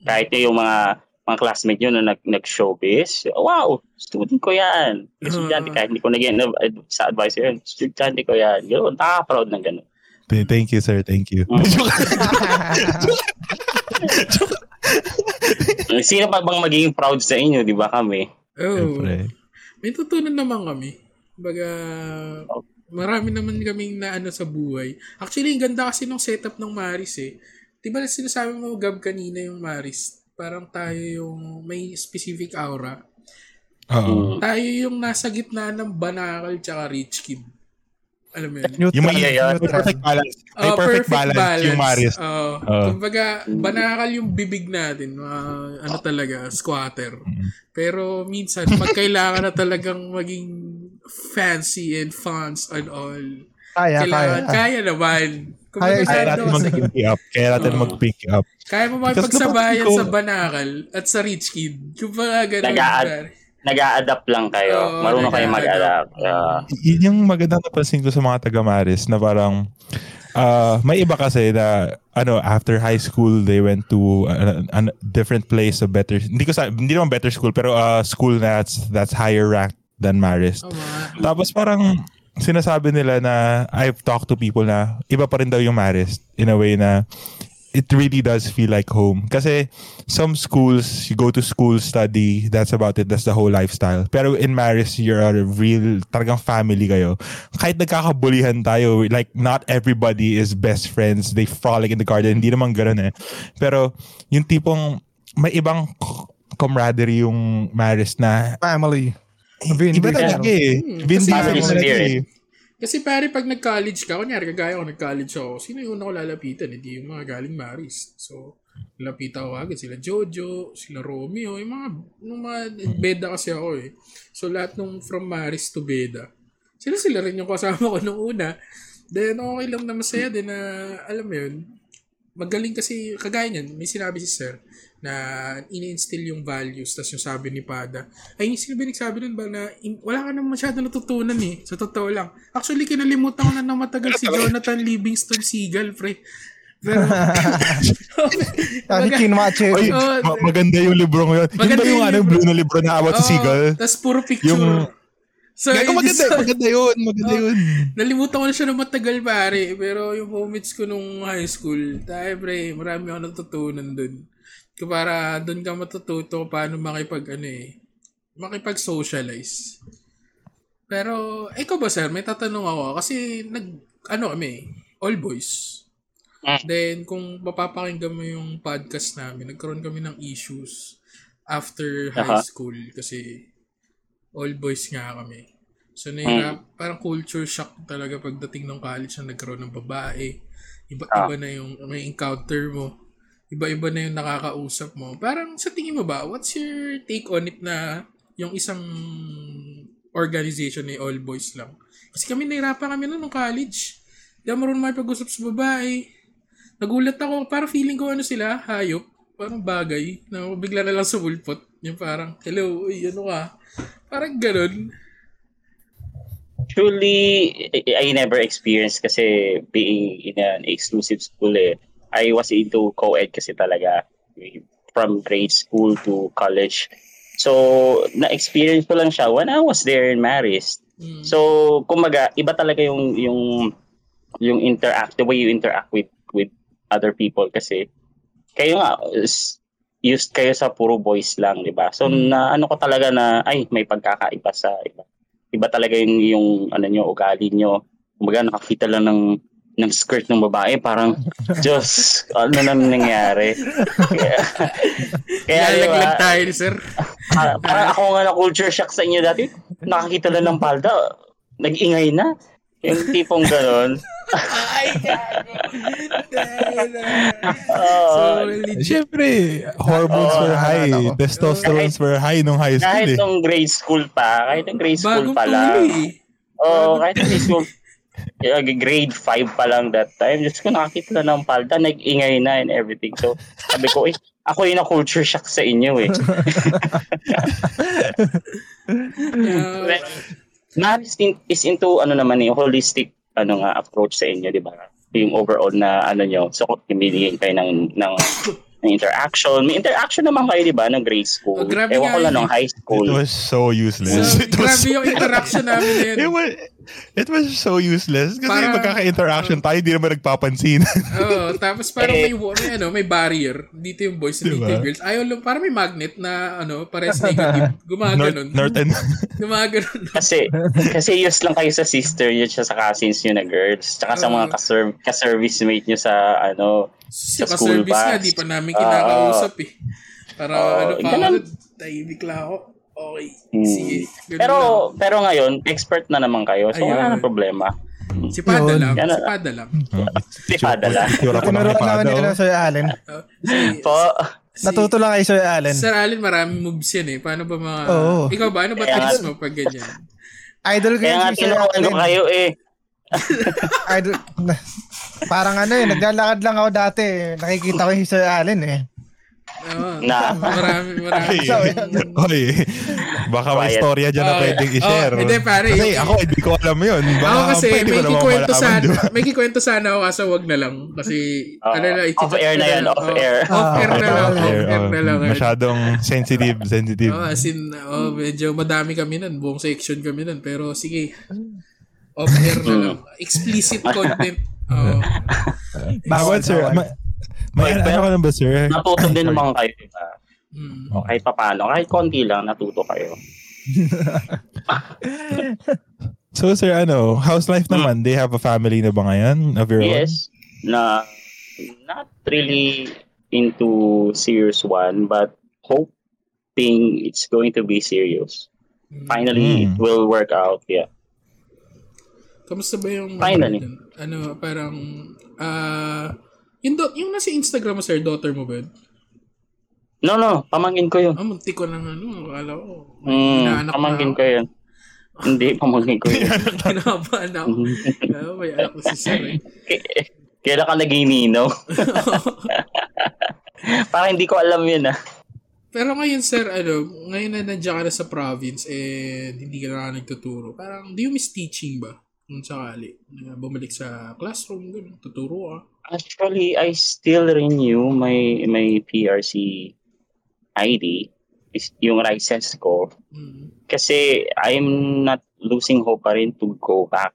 Kahit yung mga classmates nyo na nag-showbiz, wow, student ko yan. Estudyante, kahit hindi ko naging sa advice yun, estudyante ko yan. Yun, naka-proud ng ganun. Thank you, sir. Thank you. Sino pa bang magiging proud sa inyo, di ba kami? Oh, may tutunan naman kami. Baga, marami naman kaming naano sa buhay. Actually, ang ganda kasi ng setup ng Maris . Di ba sinasabi mo, Gab, kanina yung Maris? Parang tayo yung may specific aura. Tayo yung nasa gitna ng banakal tsaka rich kid. Alam mo yun? Yung perfect balance. May perfect balance yung Marius. Kumbaga, banakal yung bibig natin. Squatter. Pero minsan, magkailangan na talagang maging fancy and fonts and all. Kaya naman. Kaya natin mag-pick up. Kaya mo makipagsabayan sa banakal at sa rich kid. Kumbaga, ganun yung nag-a-adapt lang kayo. Marunong kayo mag-adapt. Yung maganda napansin ko sa mga taga-Maris na parang may iba kasi na after high school they went to a different place, a better, hindi naman better school pero school that's higher ranked than Maris. Tapos parang sinasabi nila na I've talked to people na iba pa rin daw yung Marist in a way na it really does feel like home. Kasi some schools, you go to school, study, that's about it. That's the whole lifestyle. Pero in Marist, you're a real, talagang family kayo. Kahit nagkakabulihan tayo, like not everybody is best friends. They frolic in the garden. Hindi naman ganun eh. Pero yung tipong may ibang camaraderie yung Marist na family. Iba talaga eh. Family spirit. Kasi pare, pag nag-college ka, kunyari, kagaya ko, nag-college ako, sino yung una ko lalapitan? Hindi yung mga galing Marist. So, lapitan ko agad. Sila Jojo, sila Romeo, yung mga, Beda kasi ako eh. So, lahat nung from Marist to Beda. Sila rin yung kasama ko nung una. Then, okay lang na masaya din na, alam mo yun, magaling kasi, kagaya niyan, may sinabi si Sir, na ini-instill yung values, tas yung sabi ni Pada. Ay, yung sinabi nun ba na, wala ka naman masyado natutunan eh. Sa totoo lang. Actually, kinalimutan ko na matagal si Jonathan Livingston Seagull, pre. Pero, maganda yung libro ko yun. Yung ba yung ano, blue na libro na about sa Seagull? Tas puro picture. So, maganda yun. Nalimutan ko na siya ng matagal, pare. Pero yung homemates ko nung high school, tayo, pre, marami ako natutunan dun. Para doon ka matututo paano makipag-socialize. Pero, ikaw ba, sir? May tatanong ako. Kasi, all boys. Then, kung mapapakinggan mo yung podcast namin, nagkaroon kami ng issues after high school. Kasi, all boys nga kami. So, parang culture shock talaga pagdating ng college na nagkaroon ng babae. Iba-iba na yung may encounter mo. Iba-iba na yung nakakausap mo. Parang sa tingin mo ba, what's your take on it na yung isang organization ay all boys lang? Kasi kami, nahirapan kami noong college. Hindi ako marunong makipag-usap sa babae. Nagulat ako. Parang feeling ko sila, hayop. Parang bagay. Na bigla na lang sa bulpot. Yung parang, hello, uy, ano ka? Parang ganun. Truly, I never experienced kasi being in an exclusive school eh. I was into co-ed kasi talaga from grade school to college. So, na-experience ko lang siya when I was there in Marist. So, kumaga, iba talaga yung interact, the way you interact with other people kasi kayo nga, used kayo sa puro boys lang, di ba? So, may pagkakaiba sa iba. Iba talaga yung ugali nyo. Kumaga, nakakita lang ng skirt ng babae, parang Diyos, ano naman nangyari? Kaya nalaglag tayo, sir. Parang ako nga na culture shock sa inyo dati, nakakita lang ng palda, nag-ingay na. Yung tipong gano'n. Ay, gago. Siyempre, hormones were high. Testosterones were high nung high school. Kahit nung grade school pa. Kahit nung grade school grade 5 pa lang that time. Diyos ko, nakakita na ng palda, nag-ingay na and everything. So, sabi ko, ako yung na-culture shock sa inyo eh. Marist is into, holistic approach sa inyo, di ba? Yung overall na, nyo, so, binigyan kayo ng interaction. May interaction naman kayo, di ba, ng grade school. Ewan ko lang ng high school. It was so useless. Grabe yung interaction namin yun. It was so useless. Kasi magkaka-interaction tayo, hindi naman nagpapansin. Tapos parang may barrier. Dito yung boys, dito yung girls. Ayaw lang, parang may magnet na, pares negative. Gumagano'n. Gumagano'n. Kasi used lang kayo sa sister nyo, sa cousins nyo na girls. Tsaka sa mga ka-service mate nyo sa, sa school bus. Sa service nga, di pa namin kinakausap eh. Para tahimik lang ako. Okay, sige. Pero ngayon, expert na naman kayo. So, wala na problema. Si Pada lang. Kumuro ka naman nila, Sir Allen. Natuto lang kayo, Sir Allen. Sir Allen, maraming moves yan eh. Paano ba mga... Ikaw ba? Ano ba tips mo pag ganyan? Idol ko yung Sir Allen. Kaya kayo eh. Parang naglalakad lang ako dati. Nakikita ko yung Sir Allen eh. Marami. Baka may storya dyan na pwedeng i-share. Hindi pare. Kasi ako, hindi ko alam yun. Ako kasi may kikwento sana ako kaso wag na lang. Kasi off-air na yan. Off-air na lang. Masyadong sensitive. Medyo madami kami nun. Buong section kami nun. Pero sige. Off air na lang. Explicit content. Oh. Bawal, sir. May ano ka lang ba, sir? Natuto din naman kayo, diba? Okay, papalo. Kahit konti lang, natuto kayo. So, sir, ano, house life naman, they have a family na ba ngayon? Of your yes. Own? Na, not really into serious one, but hoping it's going to be serious. Finally, it will work out, yeah. Kamusta ba yung finally? Ano, parang yung nasa Instagram mo, sir, daughter mo ba? No, pamangkin ko yun. Ah, munti ko lang ano, akala ko. Pamangkin ko yun. Hindi, pamangkin ko yun. Kinakabahan ako. May anak ko si sir eh. Kailan ka naging nino? Parang hindi ko alam yun ah. Pero ngayon, sir, ano, ngayon na nandiyan ka na sa province and hindi ka na nagtuturo. Parang, do you miss teaching ba? Kung sakali, bumalik sa classroom, ganun, tuturo ah. Actually, I still renew my PRC ID, yung license ko. Mm-hmm. Kasi I'm not losing hope pa rin to go back.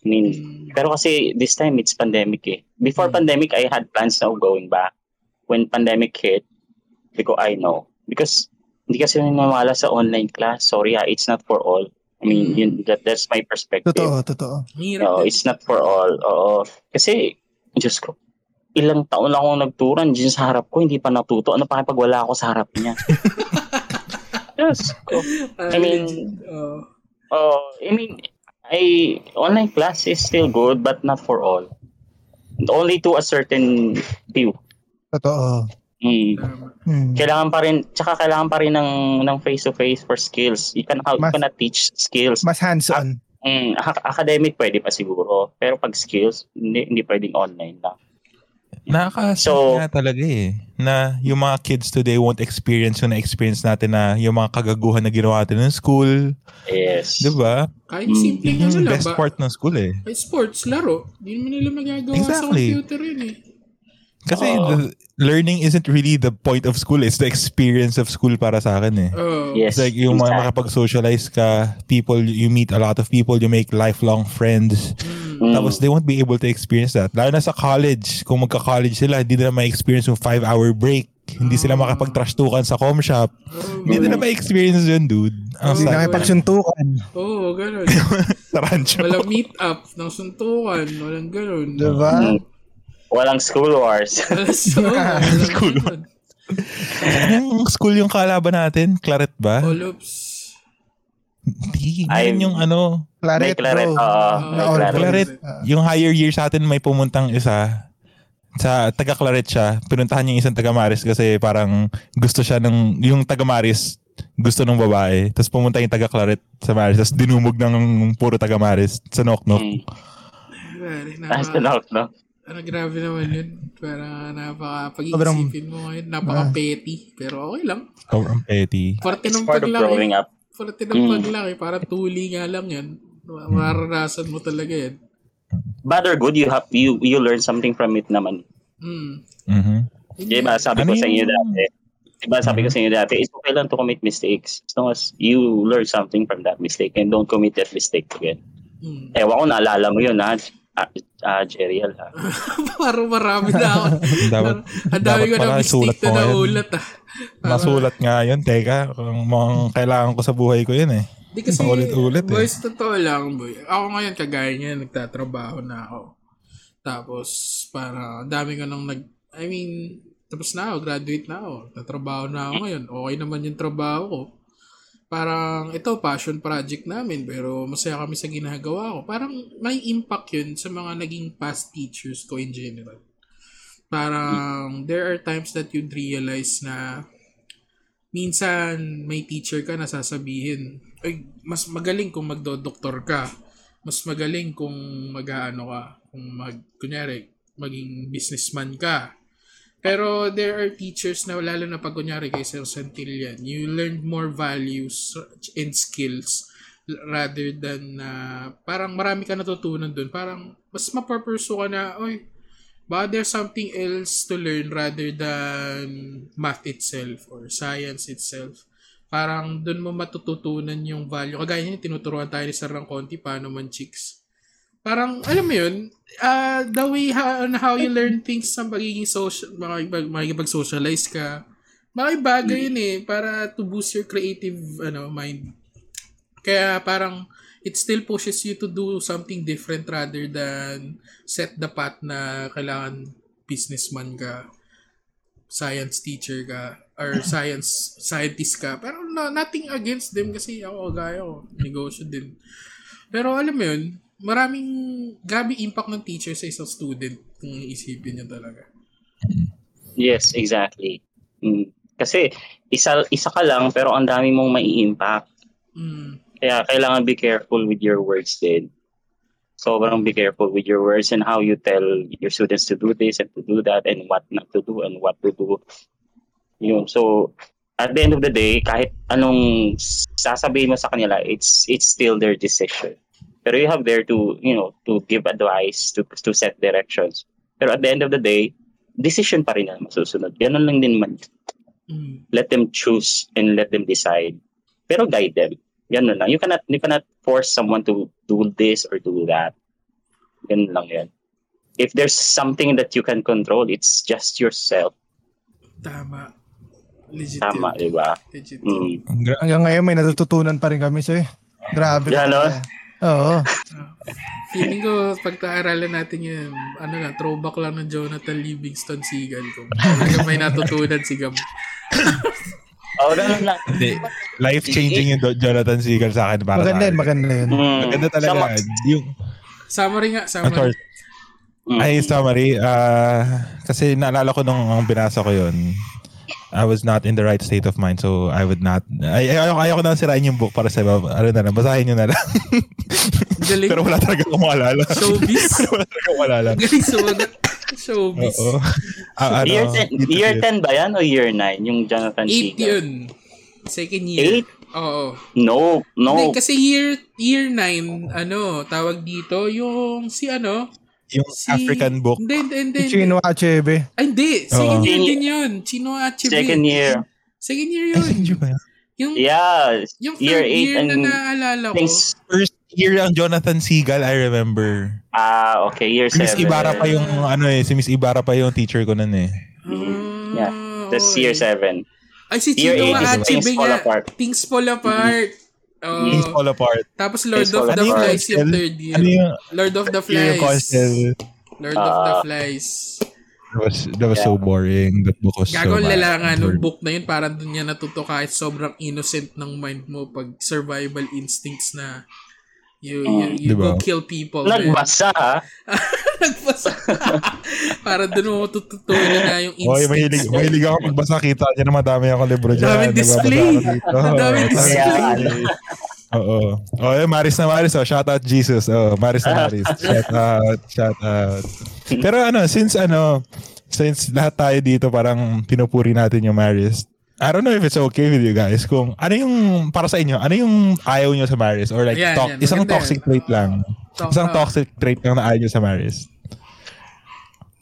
I mean, pero kasi this time it's pandemic eh. Before pandemic, I had plans now going back. When pandemic hit, because I know. Because hindi kasi naniniwala sa online class. Sorry ah, it's not for all. I mean, yun, that's my perspective. Totoo. No, it's not for all. Oo. Kasi, Diyos ko, ilang taon lang akong nagturan, dyan sa harap ko, hindi pa natuto. Ano pa pag wala ako sa harap niya? Diyos ko. I mean, online class is still good, but not for all. Only to a certain few. Totoo. Kailangan pa rin ng face-to-face for skills. You cannot teach skills. Mas hands-on. Academic pwede pa siguro. Pero pag skills, hindi pwedeng online lang. Nakakasaya talaga eh. Na yung mga kids today won't experience yung na-experience natin na yung mga kagaguhan na ginawa natin ng school. Yes. Diba? Kahit simple yun lang. Best part ng school eh. Kahit sports, laro. Hindi naman nila magagawa sa computer yun eh. Kasi learning isn't really the point of school. It's the experience of school para sa akin eh. Yes, it's like yung makapag-socialize ka, people, you meet a lot of people, you make lifelong friends. Tapos they won't be able to experience that. Lalo na sa college, kung magka-college sila, hindi nila ma-experience yung 5-hour break. Hindi sila makapag-trashtukan sa com shop. Hindi nila ma-experience yun, dude. Hindi nakipagsuntukan. Oo, ganun. Sa rancho. Walang meet up ng suntukan. Walang ganun. Diba? Walang school wars. School wars. Anong school yung kalaban natin? Claret ba? Olops. Hindi. Ngayon yung ano. Claret. Claret. Yung higher year sa atin may pumuntang isa. Sa taga-Claret siya. Pinuntahan yung isang taga-Marist kasi parang gusto siya ng... Yung taga-Marist gusto ng babae. Tapos pumunta yung taga-Claret sa Marist. Tapos dinumog ng puro taga-Marist sa knock-knock. Sa knock-knock. Ano, grabe naman yun. Para napaka-pag-iisipin mo ngayon. Napaka-petty. Pero okay lang. Sobrang petty. Parte ng paglaki. Para tuli nga lang yan. Maranasan mo talaga yan. Bad or good, you learn something from it naman. Diba, sabi ko sa inyo dati. It's okay lang to commit mistakes. As long as you learn something from that mistake and don't commit that mistake again. Ewan ko, naalala mo yun, ha? Jerry, ala. Parang marami na ako. Ang dami ko na mistake na naulat ah. Nasulat nga yun. Teka, mukhang kailangan ko sa buhay ko yun eh. Di kasi, ulit-ulit boys, totoo lang. Boy. Ako ngayon, kagaya niya, nagtatrabaho na ako. Tapos, parang dami ko nang tapos na ako, graduate na ako. Nagtatrabaho na ako ngayon. Okay naman yung trabaho ko. Parang ito passion project namin pero masaya kami sa ginagawa ko. Parang may impact yun sa mga naging past teachers ko in general. Parang there are times that you'd realize na minsan may teacher ka na sasabihin, ay, mas magaling kung magdo-doktor ka. Mas magaling kung mag-aano ka. Kunyari, maging businessman ka. Pero there are teachers na, lalo na pag kunyari kay Sir Santillan, you learn more values and skills rather than parang marami ka natutunan dun. Parang mas mapapurso ka na, oy, but there's something else to learn rather than math itself or science itself. Parang doon mo matututunan yung value. Kagaya niya, tinuturuan tayo ni Sir ng konti, paano man chicks. Parang, alam mo yun, the way on how you learn things sa magiging social, makikipag-socialize ka, mga bagay yun eh, para to boost your creative mind. Kaya parang, it still pushes you to do something different rather than set the path na kailangan businessman ka, science teacher ka, or scientist ka. Pero nothing against them kasi ako, negosyo din. Pero alam mo yun, maraming grabe impact ng teacher sa isang student kung isipin niya talaga. Yes, exactly. Kasi isa ka lang pero ang dami mong mai-impact. Kaya kailangan be careful with your words din. Sobrang be careful with your words and how you tell your students to do this and to do that and what not to do and what to do. Yun. So at the end of the day, kahit anong sasabihin mo sa kanila, it's still their decision. Pero you have there to, to give advice, to set directions. Pero at the end of the day, decision pa rin na masusunod. Ganun lang din man. Let them choose and let them decide. Pero guide them. Ganun lang. You cannot force someone to do this or do that. Ganun lang yan. If there's something that you can control, it's just yourself. Tama. Legit. Tama, diba? Legit. Hanggang ngayon, may natututunan pa rin kami sa'yo. Grabe. Ganun. Oo. Feeling ko, pagkaaralan natin yun, throwback lang ng Jonathan Livingston Seagull ko. Talaga may natutunan si Gab. Oo, lang. Life-changing yung Jonathan Seagull sa akin. Para maganda yun. Maganda talaga. Summary. Ay, summary. Kasi naalala ko nung binasa ko yun. I was not in the right state of mind, so I would not. Ayoko na sirain yung book para sa iba. Basahin nyo na lang. Pero wala talaga akong maalala. Showbiz? Galing sumagot. Showbiz. Year 10 ba yan o year 9? Yung Jonathan Seagull? 8 yun. Second year. 8? Oo. No. Hindi, kasi year 9, tawag dito, yung si African book. Hindi. Chinua Achebe. Ay, hindi. Second year din yun. Chinua Achebe. Second year yun. Yung year 8 na naalala ko. First year ang Jonathan Seagull, I remember. Okay. Year 7. Miss Ibarra pa yung, si Miss Ibarra pa yung teacher ko nun eh. Yeah. That's year 7. Ay, si Chinua Achebe nga. Things Fall Apart. Things Fall Apart. Tapos Lord of the Flies yung third year. Lord of the Flies. That was so boring. That book was so bad. Lalangan ng book na yun. Parang doon niya natuto kahit sobrang innocent ng mind mo pag survival instincts na you diba? Go kill people. Nagbasa ha? Para doon mo tututunan na yung instincts. Oy, mahilig ako magbasa. Kita niya na madami akong libro dyan. Madami display. Oo. Maris. Shout out Jesus. Maris. Shout out. Pero since lahat tayo dito parang pinupuri natin yung Marist. I don't know if it's okay with you guys kung para sa inyo, ano yung ayaw nyo sa Marist? Or like, isang toxic trait lang. Isang toxic trait lang na ayaw nyo sa Marist.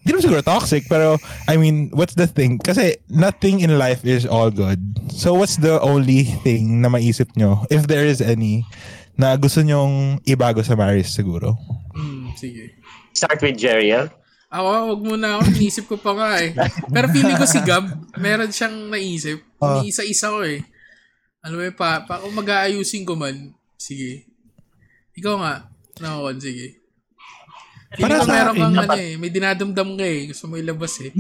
Hindi naman siguro toxic, pero I mean, what's the thing? Kasi nothing in life is all good. So what's the only thing na maisip nyo, if there is any, na gusto nyong ibago sa Marist siguro? Sige. Start with Jerry, yeah? Huwag muna ako. Inisip ko pa nga eh. Pero feeling ko si Gab, meron siyang naisip. Isa-isa ko eh. Kung mag-aayusin ko man, sige. Ikaw nga. Sige. Feeling ko meron kang may dinadamdam ka eh. Gusto mo ilabas eh.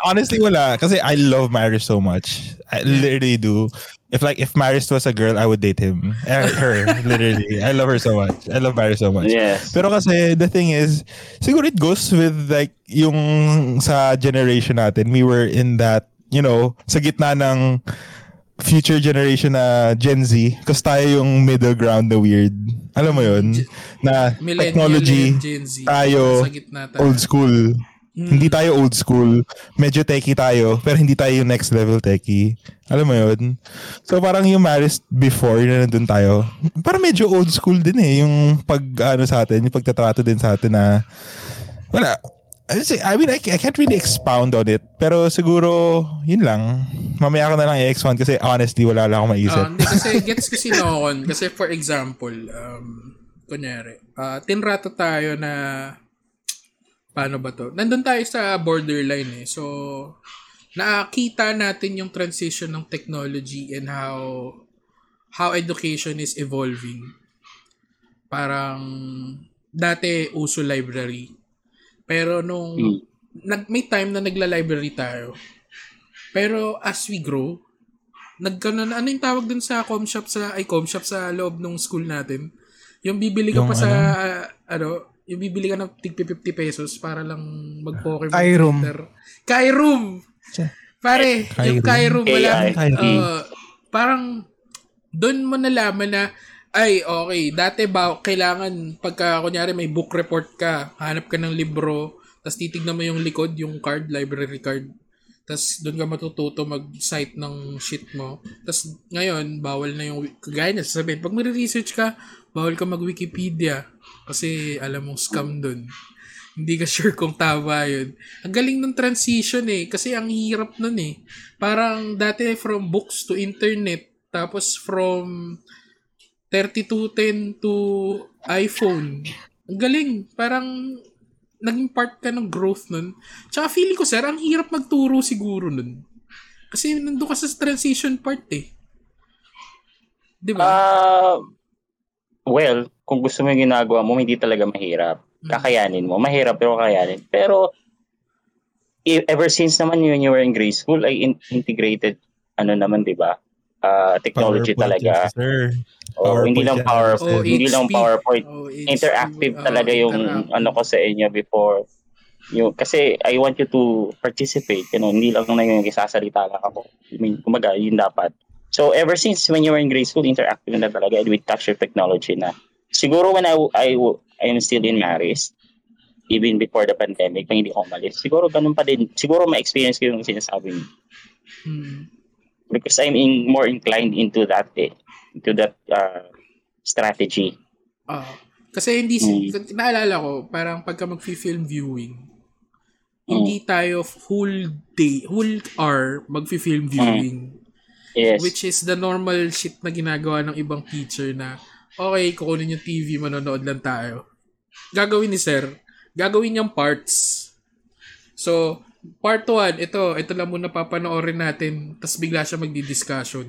Honestly, wala. Kasi I love Marist so much. I literally do. If Marist was a girl, I would date him. Her, literally. I love her so much. I love Marist so much. Yeah. Pero kasi, the thing is, siguro it goes with yung sa generation natin. We were in that, sa gitna ng future generation na Gen Z. Kasi tayo yung middle ground na weird. Alam mo yun? Na technology, tayo, old school. Hindi tayo old school. Medyo techie tayo, pero hindi tayo yung next level techie. Alam mo yun? So parang yung Marist before na nandun tayo, parang medyo old school din eh. Yung pagtatrato din sa atin na, wala. I mean, I can't really expound on it. Pero siguro, yun lang. Mamaya ko na lang i-expound kasi honestly, wala lang akong maisip. Kasi gets ko si Noon. Kasi for example, kunyari, tinrato tayo na, paano ba to? Nandun tayo sa borderline eh. So, nakita natin yung transition ng technology and how education is evolving. Parang, dati uso library. Pero nung may time na nagla-library tayo. Pero as we grow, nagkaroon na ano yung tawag dun sa com shop sa loob ng school natin. Yung bibili ka yung, pa sa yung bibili ka ng tig-50 pesos para lang mag-poker. Kairum. Pare, yung Kairum wala. Parang doon mo nalaman na ay, okay. Dati ba, kailangan, pagka, kunyari, may book report ka, hanap ka ng libro, tapos titignan mo yung likod, yung card, library card. Tapos doon ka matututo mag-cite ng shit mo. Tapos ngayon, bawal na yung, kagaya na, sasabihin, pag mag-research ka, bawal ka mag-Wikipedia. Kasi, alam mong scam doon. Hindi ka sure kung tama yun. Ang galing ng transition eh, kasi ang hirap nun eh. Parang dati from books to internet, tapos from 3210 to iPhone. Ang galing. Parang naging part ka ng growth nun. Tsaka feeling ko, sir, ang hirap magturo siguro nun. Kasi nandun ka sa transition part eh. Diba? Well, kung gusto mo yung ginagawa mo, hindi talaga mahirap. Kakayanin mo. Mahirap pero kakayanin. Pero ever since naman when you were in grade school, ay integrated naman, diba? Technology PowerPoint talaga. Hindi lang PowerPoint. Hindi lang PowerPoint. Interactive talaga yung ano ko sa inyo before. Yung, kasi I want you to participate. You know, hindi lang na yung nagsasalita lang ako. I mean, kumaga, yun dapat. So ever since when you were in grade school, interactive na talaga and with touch your technology na. Siguro when I am still in Marist, even before the pandemic, kung hindi ko umalis, siguro ganun pa din. Siguro ma-experience ko yung sinasabi niyo. Because I'm more inclined into that strategy. Kasi hindi naalala ko parang pagka mag-film viewing, hindi tayo whole hour mag-film viewing. Yes. Which is the normal shit na ginagawa ng ibang teacher na okay, kukunin yung TV, manonood lang tayo. Gagawin ni sir, gagawin niyang parts. So Part 1, ito lang muna papanoorin natin, tapos bigla siya magdi-discussion.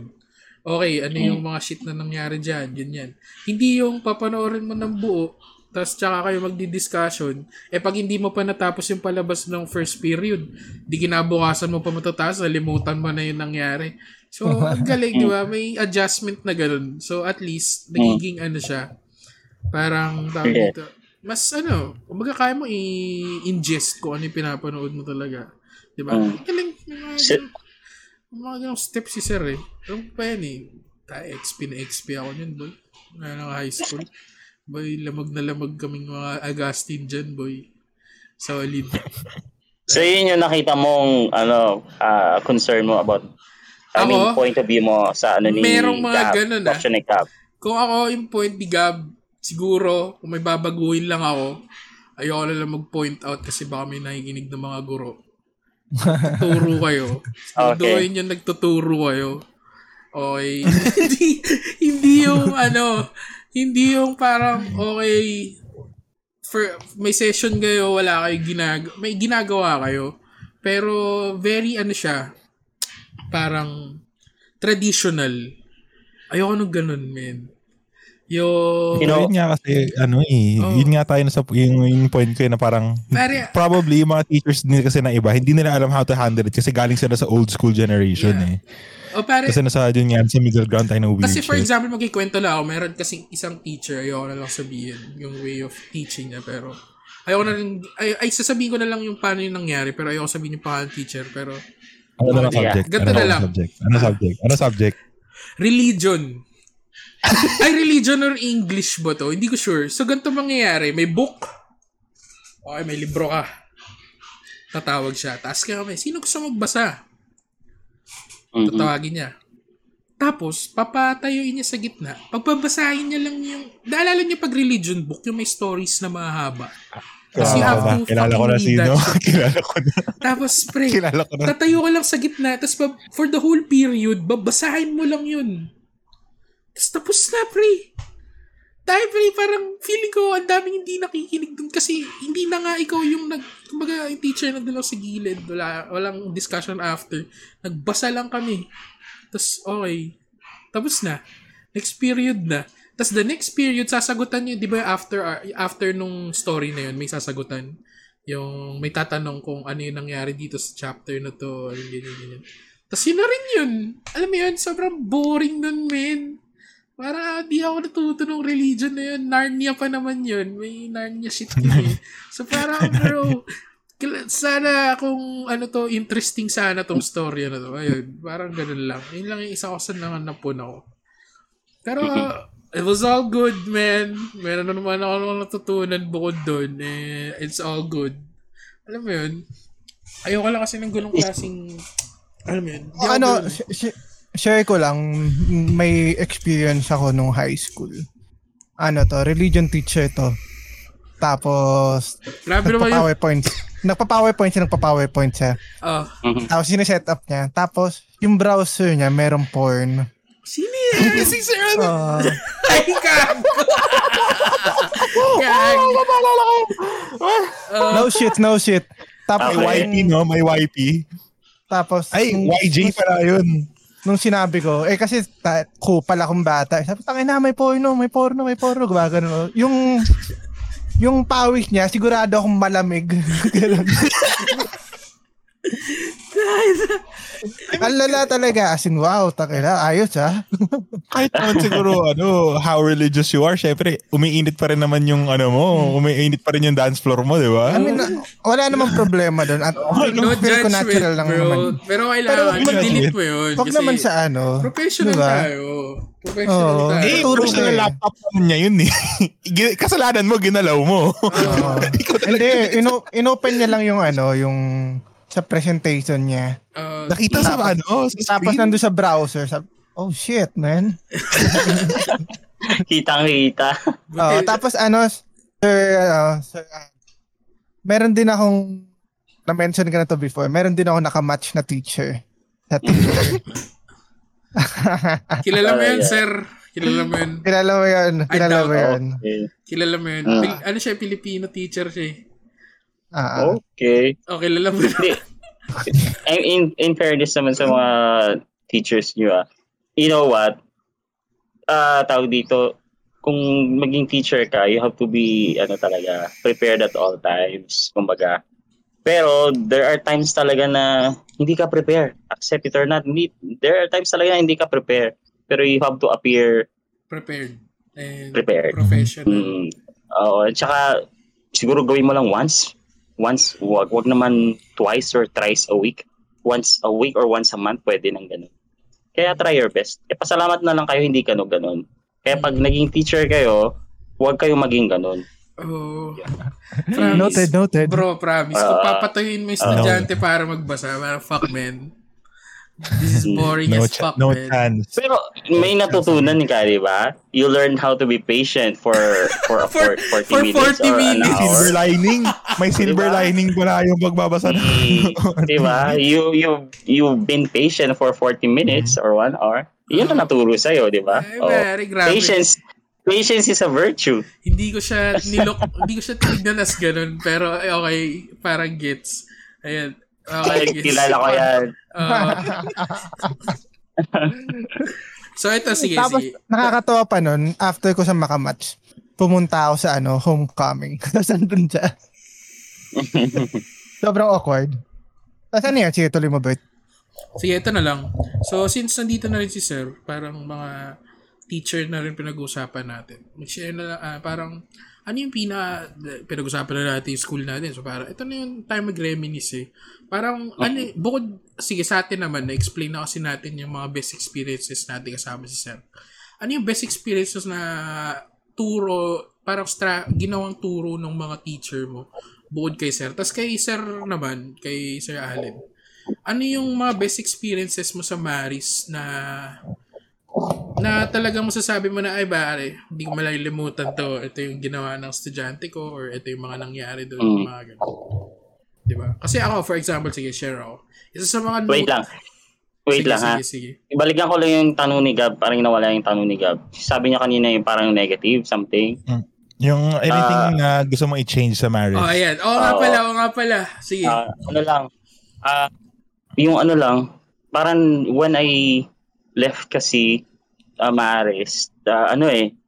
Okay, ano yung mga shit na nangyari dyan, ganyan. Hindi yung papanoorin mo ng buo, tapos tsaka kayo magdi-discussion, pag hindi mo pa natapos yung palabas ng first period, di kinabukasan mo pa matatapos, nalimutan mo na yung nangyari. So, ang galing, di ba? May adjustment na ganun. So, at least, nagiging siya, parang tawag dito. Mas kumbaga kaya mo i-ingest ko ano yung pinapanood mo talaga. Diba? Kaling, mga ganong steps si sir eh. Alam ko pa yan eh. XP ako yun, boy. Ngayon high school. Boy, lamag na lamag kaming mga Agustin dyan, boy. Solid. So, yun yung nakita mong concern mo about point of view mo sa ni merong mga Gab, ganun ah. Kung ako yung point ni Gab, siguro, kung may babaguhin lang ako, ayoko na lang mag-point out kasi baka may nakikinig ng mga guro. Tuturo kayo. Doon yung nagtuturo kayo. Okay. hindi yung hindi yung parang okay, may session kayo, wala kayo may ginagawa kayo. Pero very parang traditional. Ayoko nung ganun, man. Yun nga kasi, yun nga tayo sa yung point ko na parang, probably yung mga teachers din kasi na iba, hindi nila alam how to handle it kasi galing sila sa old school generation eh. Kasi nasa yun nga, sa middle ground tayo na weird kasi for example, magkikwento lang ako, meron kasing isang teacher, ayoko na lang sabihin yung way of teaching niya, pero ayoko na rin, sasabihin ko na lang yung paano yung nangyari, pero ayoko sabihin yung pangalan teacher, pero Ano subject? Religion. Ay, religion or English ba to? Hindi ko sure. So, ganito mangyayari. May book. Okay, may libro ka. Tatawag siya. Taas ka kami. Sino gusto magbasa? Tatawagin niya. Tapos, papatayuin niya sa gitna. Pagbabasahin niya lang yung... Naalala niyo pag religion book, yung may stories na mahaba. Kasi you have to fucking read that. Kilala ko na. Tapos, pre, tatayo ka lang sa gitna. Tapos, for the whole period, babasahin mo lang yun. Tapos, tapos na, pre. Dahil, pre, parang feeling ko, ang daming hindi nakikinig dun. Kasi, hindi na nga ikaw yung kumbaga, yung teacher nagdalaw sa gilid. Walang discussion after. Nagbasa lang kami. Tapos, okay. Tapos na. Next period na. Tapos the next period, sasagutan yun. Di ba after nung story na yun, may sasagutan. Yung may tatanong kung ano yung nangyari dito sa chapter na to. Tapos yun na rin yun. Alam mo yun, sobrang boring nun, men. Para di ako natuto ng religion na yun. Narnia pa naman yun. May Narnia shit yun. So parang bro, sana kung ano to, interesting sana tong story na to. Ayun, parang ganun lang. Yun lang yung isa ko sa nanganapon ako. Pero, it was all good, man. Meron na naman ako natutunan bukod doon. Eh, it's all good. Alam mo yun? Ayoko lang kasi ng gulong klaseng... Alam mo yun? Share ko lang. May experience ako nung high school. Religion teacher to. Tapos, nagpa-powerpoint. Nagpa-powerpoint siya. Tapos, sinaset up niya. Tapos, yung browser niya, merong porn. Sini si Sarah. Ay, gago. No shit. Tapos okay. YP, no? May YP. Tapos, ay, YJ pala yun. Nung sinabi ko, eh kasi kupal akong bata. Sabi, tangin na, may porno. Gumagano. Yung pawis niya, sigurado akong malamig. Ganun. Ang lala talaga. As in, wow, takila, ayos ha. Kahit naman siguro, how religious you are, syempre, umiinit pa rin naman yung umiinit pa rin yung dance floor mo, di ba? I mean, wala namang problema doon. At no judgment, bro. Pero kailangan, mag-delete mo yun. Huwag naman sa professional tayo. Professional tayo. Eh, personal laptop niya yun eh. Kasalanan mo, ginalaw mo. Hindi, inopen niya lang yung sa presentation niya. Nakita sa sa tapos nandoon sa browser. Oh shit, man. Kitang-kita. Tapos sir, meron din akong na-mention ka na to before. Meron din ako nakamatch na teacher. Kilala mo yun, sir. Kilala mo yun. Okay. Kilala mo yun. Siya, Filipino teacher siya. Okay. Okay, kilala mo na. In fairness naman sa mga teachers nyo, you know what? Tawag dito, kung maging teacher ka, you have to be, prepared at all times, kumbaga. Pero, there are times talaga na hindi ka prepared. Accept it or not, there are times talaga na hindi ka prepared. Pero you have to appear prepared. And prepared. Professional. At saka, siguro gawin mo lang once. Once, wag naman twice or thrice a week. Once a week or once a month, pwede nang ganun. Kaya try your best. E pasalamat na lang kayo, hindi ka ganun. Kaya pag naging teacher kayo, wag kayo maging ganun. Oh. Yeah. Noted. Bro, promise. Kung papatuhin mo yung estudyante para magbasa, parang fuck, man. This is boring as fuck, man. Chance. Pero may natutunan ka, di ba? You learn how to be patient for 40 minutes or an hour. May silver lining pala yung pagbabasa na. Di ba? You've been patient for 40 minutes or 1 hour. Yun na naturo sa'yo, di ba? Patience is a virtue. Hindi ko siya tinignan as ganun, pero okay, parang gets. Ayan. Okay, kilala ko yan. So ito, sige. Tapos, nakakatawa pa nun, after ko sa makamatch, pumunta ako sa homecoming. Tapos nandun siya. Sobrang awkward. Tapos yan? Sige, tuloy mo, Bert. Sige, ito na lang. So, since nandito na rin si Sir, parang mga teacher na rin pinag-uusapan natin. Mag-share na lang, parang, ano yung pinag-usapan na natin yung school natin? So, parang, ito na yung time mag-reminisce eh. Parang, sige, sa atin naman, na-explain na kasi natin yung mga best experiences natin kasama si Sir. Ano yung best experiences na turo, parang ginawang turo ng mga teacher mo bukod kay Sir? Tapos kay Sir naman, kay Sir Allen, ano yung mga best experiences mo sa Marist na na talagang masasabi mo na, ay bari, hindi ko malilimutan to. Ito yung ginawa ng estudyante ko or ito yung mga nangyari doon. Mga ganun. Diba? Kasi ako, for example, sige, share ako. Isa sa mga... Wait lang, sige. Ibalikan ko lang yung tanong ni Gab. Parang nawala yung tanong ni Gab. Sabi niya kanina yung parang negative, something. Yung anything na gusto mong i-change sa marriage. Oh, ayan. Oo nga pala. Sige. Parang when I left kasi Marist,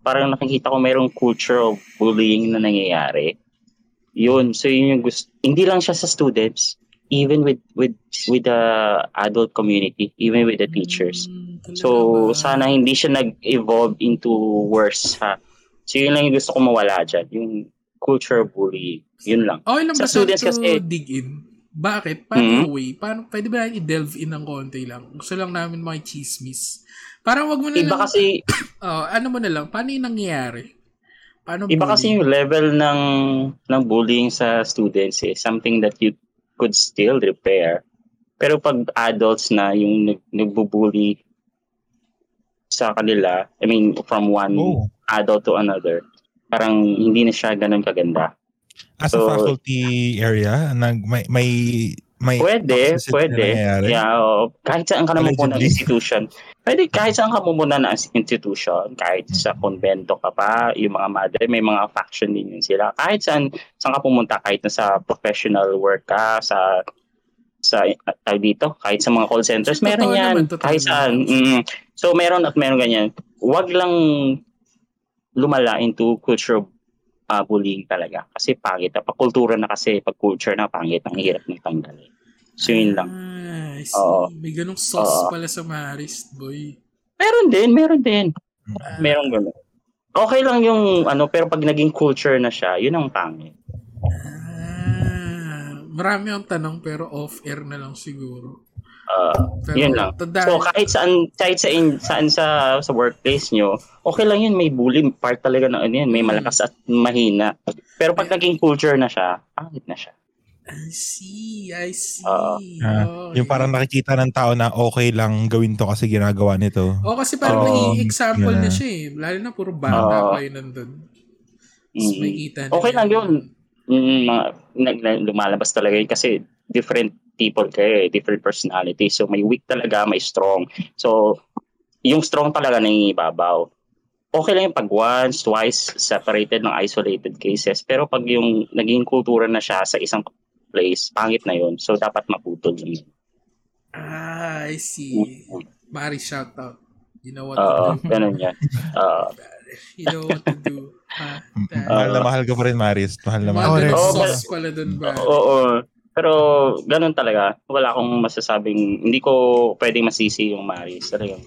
parang nakikita ko mayroong culture of bullying na nangyayari. Yun, so yun yung gusto. Hindi lang siya sa students, even with the adult community, even with the teachers. So sana hindi siya nag-evolve into worse, ha. So yun lang yung gusto ko mawala dyan, yung culture of bullying. Yun lang. Okay lang ba sa students kasi dig in? Bakit? Paano way? Paano, pwede ba i-delve in ng konti lang? Gusto lang namin mga chismis. Parang wag mo na iba lang. Iba kasi... ano mo na lang? Paano yung nangyayari? Paano iba bullying? Kasi yung level ng bullying sa students is something that you could still repair. Pero pag adults na yung nagbubully sa kanila, I mean, from one adult to another, parang hindi na siya ganun kaganda. As so, a faculty area, may pwede. Yeah, kahit saan ka naman muna ng institution. Pwede kahit saan ka muna ng institution, kahit sa konvento ka pa, yung mga madre, may mga faction din yun sila. Kahit saan ka pumunta, kahit na sa professional work ka, kahit sa mga call centers, so, meron yan. Kahit saan. So, meron ganyan. Huwag lang lumala into cultural bullying talaga. Kasi pangit. Pagkultura na kasi. Pagkulture na pangit. Ang hirap ng tanggalin. So, yun lang. May ganong sauce pala sa Marist, boy. Meron din. Merong ganun. Okay lang yung pero pag naging culture na siya, yun ang pangit. Marami ang tanong pero off-air na lang siguro. Yun lang. So, kahit saan sa workplace nyo, okay lang yun, may bullying part talaga na yun, may malakas at mahina. Pero pag naging culture na siya, pangit na siya. I see. Yung parang nakikita ng tao na okay lang gawin to kasi ginagawa nito. Kasi parang nag-i-example na siya eh. Lalo na puro bata kayo nandun. So, makikita na okay lang yun. Lumalabas talaga yun kasi different people kayo, different personality. So, may weak talaga, may strong. So, yung strong talaga nangingibabaw. Okay lang yung pag once, twice, separated ng isolated cases. Pero pag yung naging kultura na siya sa isang place, pangit na yun. So, dapat maputol yun. I see. Mari, shout out. You know what to do. Ganun yan. You know what to do. Mahal na mahal ka pa rin, Maris. Mahal na mahal. Sauce pala dun ba? Oo. Pero ganun talaga, wala akong masasabing, hindi ko pwedeng masisi yung Maris. Talaga.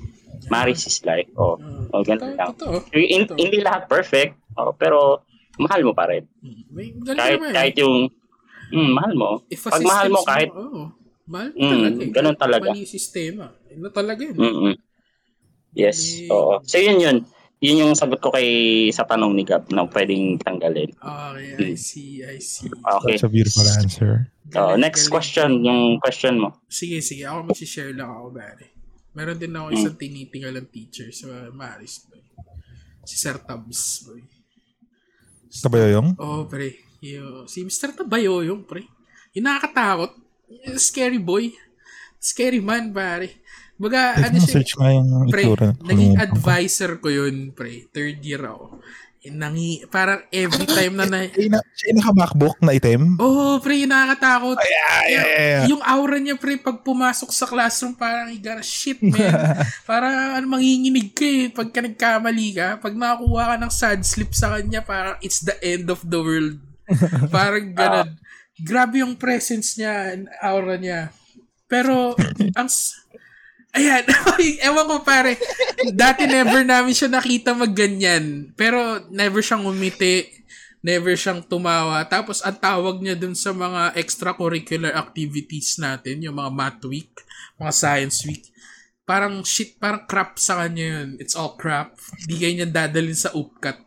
Maris is like, ganun lang. Hindi lahat perfect, pero mahal mo pa rin. Kahit yung, mahal mo. Pag mahal mo, kahit, mahal mo talaga. Ganun talaga. Mahal yung sistema. Ano talaga yun? Yes, oo. So yun. Yun yung sagot ko sa tanong ni Gab na pwedeng tanggalin. Okay, I see. Okay. That's a beautiful answer. Next question, yung question mo. Sige. Ako mag-share lang ako, Barry. Meron din ako isang tinitingalang teacher sa Marist, boy. Si Sir Tabs, boy. Tabayoyong? Oo, pre. Si Mr. Tabayoyong, pre. Yung nakakatakot. Scary boy. Scary man, Barry. Baga, naging advisor ko yun, pre. Third year ako. Parang every time siya yung naka-MacBook na item? Oo, pre. Nakakatakot. Yung aura niya, pre, pag pumasok sa classroom, parang, shit, man. Parang, manginginig ka eh. Pagka nagkamali ka, pag nakakuha ka ng sad slip sa kanya, parang, it's the end of the world. Parang ganun. Grabe yung presence niya, aura niya. Pero, ayan, ewan ko pare, dati never namin siya nakita magganyan. Pero never siyang umiti, never siyang tumawa. Tapos ang tawag niya dun sa mga extracurricular activities natin, yung mga math week, mga science week, parang crap sa kanya yun. It's all crap. Hindi kayo niya dadalhin sa upcut.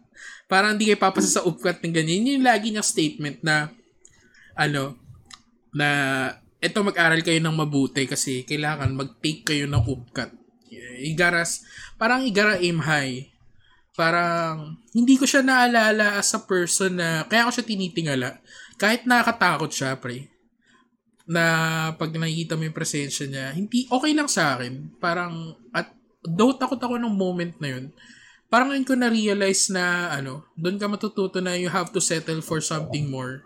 Parang hindi kayo papasa sa upcut ng ganyan. Yun yung lagi niyang statement na, na, mag-aral kayo ng mabuti kasi kailangan mag-take kayo ng upcut. Igaras, parang Igara aim high. Parang hindi ko siya naalala as a person na kaya ko siya tinitingala. Kahit nakakatakot siya, pre. Na pag nakikita mo yung presensya niya, hindi okay lang sa akin. Parang at though takot ako ng moment na yun, parang ngayon ko na-realize na ano, doon ka matututo na you have to settle for something more,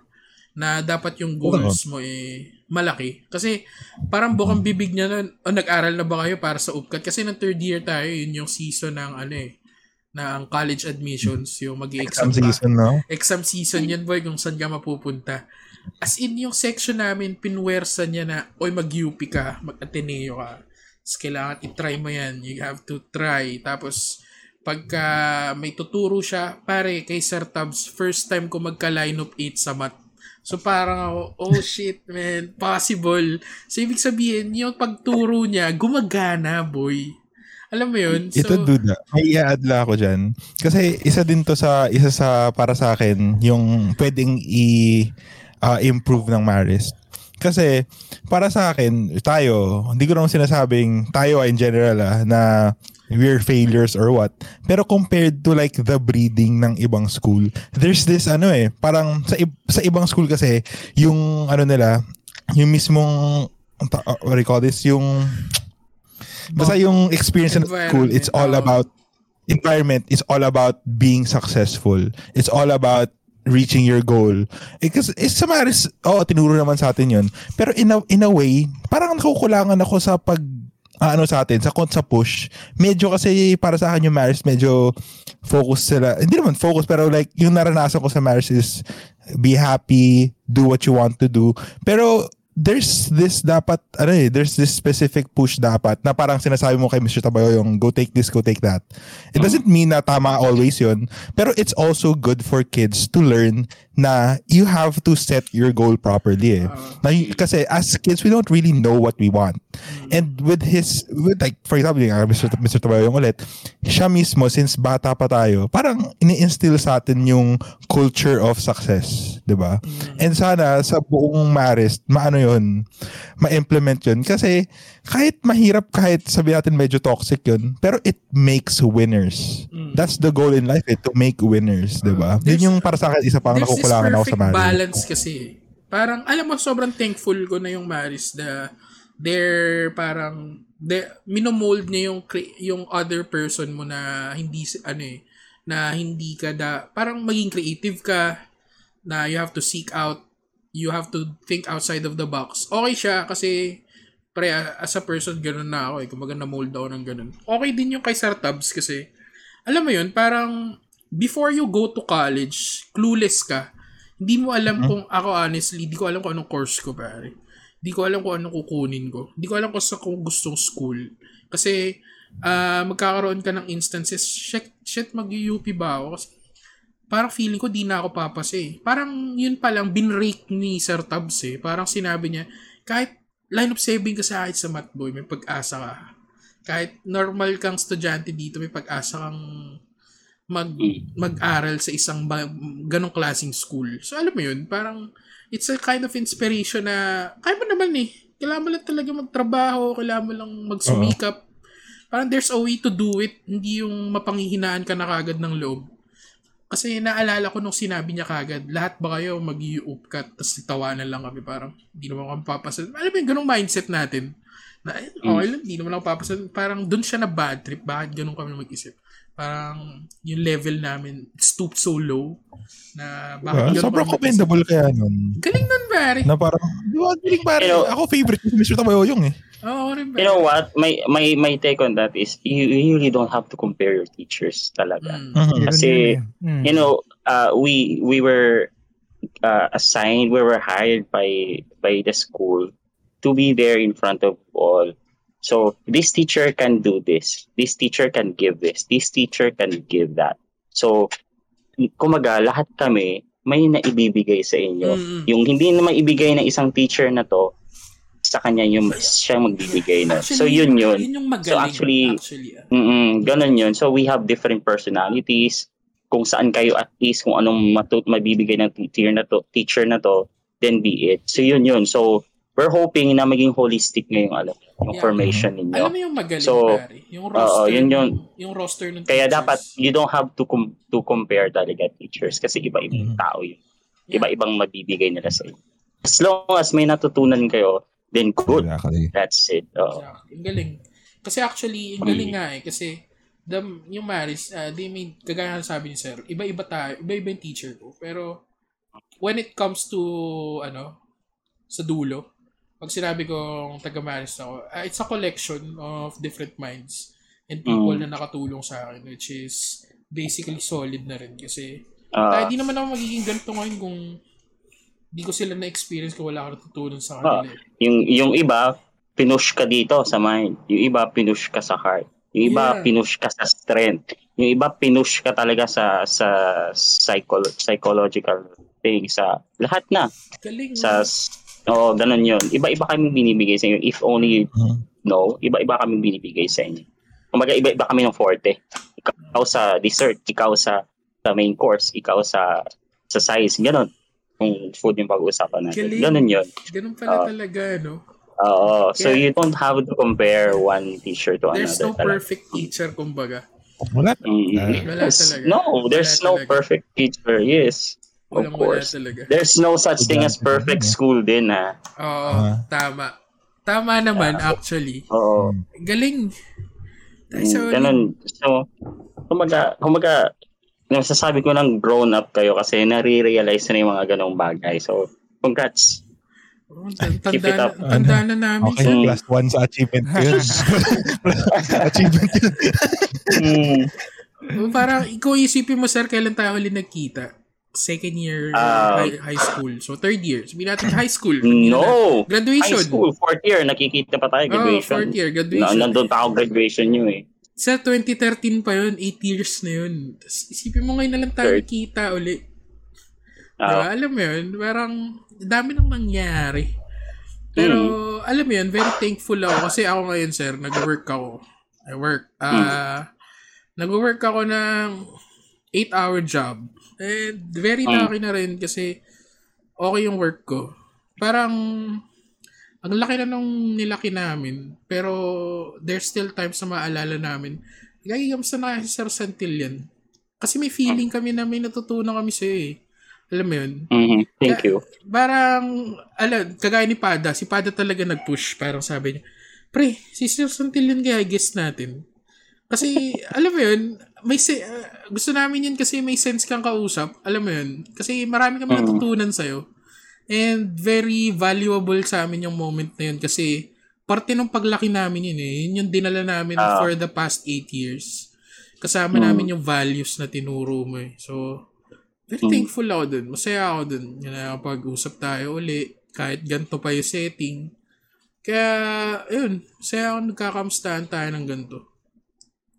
na dapat yung goals mo eh malaki. Kasi parang bukang bibig niya nun, oh, nag-aral na ba kayo para sa UPCAT? Kasi ng third year tayo, yun yung season ng ano eh, na ang college admissions, yung mag-i-exam season, no? Exam season yan, boy, kung saan ka mapupunta. As in, yung section namin, pinwersa niya na, oy, mag-UP ka, mag-Ateneo ka. Tapos kailangan itry mo yan. You have to try. Tapos, pagka may tuturo siya, pare, kay Sir Tubbs, first time ko magka-line of 8 sa math. So, parang ako, oh shit, man, possible. So, ibig sabihin, yung pagturo niya, gumagana, boy. Alam mo yun? Ito, so, duda. May i-add lang ako dyan. Kasi isa din to sa, isa sa, para sa akin, yung pwedeng i-improve ng Marist. Kasi, para sa akin, tayo, hindi ko naman sinasabing, tayo in general, na we're failures or what. Pero compared to like the breeding ng ibang school, there's this ano eh, parang sa ibang school kasi, yung ano nila, yung mismong, what do you call this, yung... Basta yung experience in school, it's all about environment, it's all about being successful. It's all about reaching your goal. Because sa Marist, oh, tinuro naman sa atin yun. Pero in a way, parang nakukulangan ako sa pag, ano sa atin, sa push. Medyo kasi para sa akin yung Marist, medyo focus sila. Hindi naman focus, pero like yung naranasan ko sa Marist is be happy, do what you want to do. Pero there's this dapat, ano eh, there's this specific push dapat na parang sinasabi mo kay Mr. Tabayo yung go take this, go take that. It doesn't mean na tama always yun, pero it's also good for kids to learn na you have to set your goal properly eh. Na, kasi as kids, we don't really know what we want. And with like, for example, yung Mr. Tabayo yung ulit, siya mismo, since bata pa tayo, parang ini-instill sa atin yung culture of success, diba? And sana sa buong Marist, maano yun, ma-implement yun. Kasi kahit mahirap, kahit sabi natin medyo toxic yun, pero it makes winners. That's the goal in life, eh, to make winners, diba? Yun yung para sa akin, isa pang nakukulangan ako sa Marist. Balance kasi. Parang, alam mo, sobrang thankful ko na yung Marist na they're parang, minomold niya yung other person mo na hindi, ano eh, na hindi ka parang maging creative ka, na you have to seek out, you have to think outside of the box. Okay siya kasi pre as a person ganoon na ako eh. Kumbaga na-mold ako ng ganoon. Okay din yung kay Sir Tubbs kasi alam mo yun, parang before you go to college, clueless ka. Hindi mo alam kung ako honestly, hindi ko alam kung anong course ko pare. Hindi ko alam kung anong kukunin ko. Hindi ko alam kung saan ko gustong school. Kasi magkakaroon ka ng instances, shit mag-UP ba ako? Kasi parang feeling ko di na ako papasa eh. Parang yun palang binrake ni Sir Tubbs eh. Parang sinabi niya, kahit line of saving ka sa akin sa math boy, may pag-asa ka. Kahit normal kang estudyante dito, may pag-asa kang mag-aral sa isang ganong klaseng school. So alam mo yun, parang it's a kind of inspiration na kaya mo naman eh. Kailangan mo lang talaga magtrabaho, kailangan mo lang magsumikap. Parang there's a way to do it. Hindi yung mapanghihinaan ka na kagad ng loob. Kasi naalala ko nung sinabi niya kagad, lahat ba kayo mag-i-upcut tapos tawanan lang kami parang hindi naman ako papasal. Alam mo yung ganong mindset natin. Na, okay lang, hindi naman ako papasal. Parang dun siya na bad trip. Bakit ganun kami mag-isip? Parang yung level namin stooped so low na bakit ganun sobrang commendable kaya nun. Galing nun, pare. Na parang, galing pare. You know, ako favorite si Mr. Tabayoyong eh. Oh, you know what? My take on that is you really don't have to compare your teachers talaga. Kasi you know, we were assigned, we were hired by the school to be there in front of all. So this teacher can do this. This teacher can give this. This teacher can give that. So kumaga lahat kami may naibibigay sa inyo. Yung hindi na maibigay ng isang teacher na to sa kanya yung siya magbibigay na. Actually, so yun magaling, so actually, ganun yun. So we have different personalities kung saan kayo at least kung anong mabibigay ng teacher na to, then be it. So yun. So we're hoping na maging holistic ngayong yung formation ninyo. Alam mo yung magaling, so, yung roster ng kaya teachers. Kaya dapat, you don't have to compare talaga teachers kasi iba-ibang tao yun. Iba-ibang mabibigay nila sa inyo. As long as may natutunan kayo, then good. Exactly. That's it. Exactly. Ang galing. Kasi actually, ang galing nga eh. Kasi yung Marist, they made, kagaya na sabi ni Sir, iba-iba tayo, iba-iba yung teacher ko. Pero when it comes to, sa dulo, pag sinabi kong taga-Marist ako, it's a collection of different minds and people na nakatulong sa akin, which is basically solid na rin. Kasi hindi naman ako magiging ganito ngayon kung hindi ko sila na-experience kung wala ka natutunan sa kanila. Yung iba, pinush ka dito sa mind. Yung iba, pinush ka sa heart. Yung iba, pinush ka sa strength. Yung iba, pinush ka talaga sa psychological thing. Sa lahat na. Galing. Ganun yun. Iba-iba kami binibigay sa inyo. If only iba-iba kami binibigay sa inyo. Kumbaga, iba-iba kami ng forte. Ikaw sa dessert, ikaw sa main course, ikaw sa size. Ganun. Yung food yung pag-uusapan natin. Galing. Ganun yun. Ganun pala talaga, no? Oo. So, you don't have to compare one teacher to there's another. There's no perfect teacher, kumbaga. Wala talaga. No, there's no perfect teacher. Yes. Of course. There's no such thing as perfect school din, ha? Oo. Tama. Tama naman, actually. Oo. Galing. So, ganun. So, kumaga, nasasabi ko lang grown up kayo kasi nare-realize na yung mga ganong bagay. So, congrats. Tanda na namin. Okay, plus one sa achievement yun. Parang, ikaw isipin mo, sir, kailan tayo huli nagkita? Second year high school. So, third year. Sabihin natin high school. No! Graduation. High school, fourth year. Nakikita pa tayo. Graduation. Fourth year, graduation. Nandun pa ako graduation nyo eh. Sa 2013 pa yun, 8 years na yun. Tapos isipin mo ngayon na lang tayo kita uli. Diba? Alam mo yun, parang dami nang nangyari. Pero alam mo yun, very thankful ako. Kasi ako ngayon, sir, nag-work ako. I work. Nag-work ako ng 8-hour job. And very lucky na rin kasi okay yung work ko. Parang ang laki na nung nilaki namin, pero there's still times na maalala namin. Nagigimsa na kaya si Sir Santillan. Kasi may feeling kami na may natutunan kami sa'yo eh. Alam mo yun? Mm-hmm. Thank you. Parang, kagaya ni Pada, si Pada talaga nag-push. Parang sabi niya, pre, si Sir Santillan kaya guest natin. Kasi, alam mo yun, gusto namin yun kasi may sense kang kausap. Alam mo yun? Kasi marami kami natutunan sa'yo. And very valuable sa amin yung moment na yun kasi parte ng paglaki namin yun eh. Yun yung dinala namin for the past 8 years. Kasama namin yung values na tinuro mo eh. So, very thankful ako dun. Masaya ako dun. Pag-usap tayo uli. Kahit ganito pa yung setting. Kaya, yun. Masaya ako nagkakamustahan tayo ng ganito.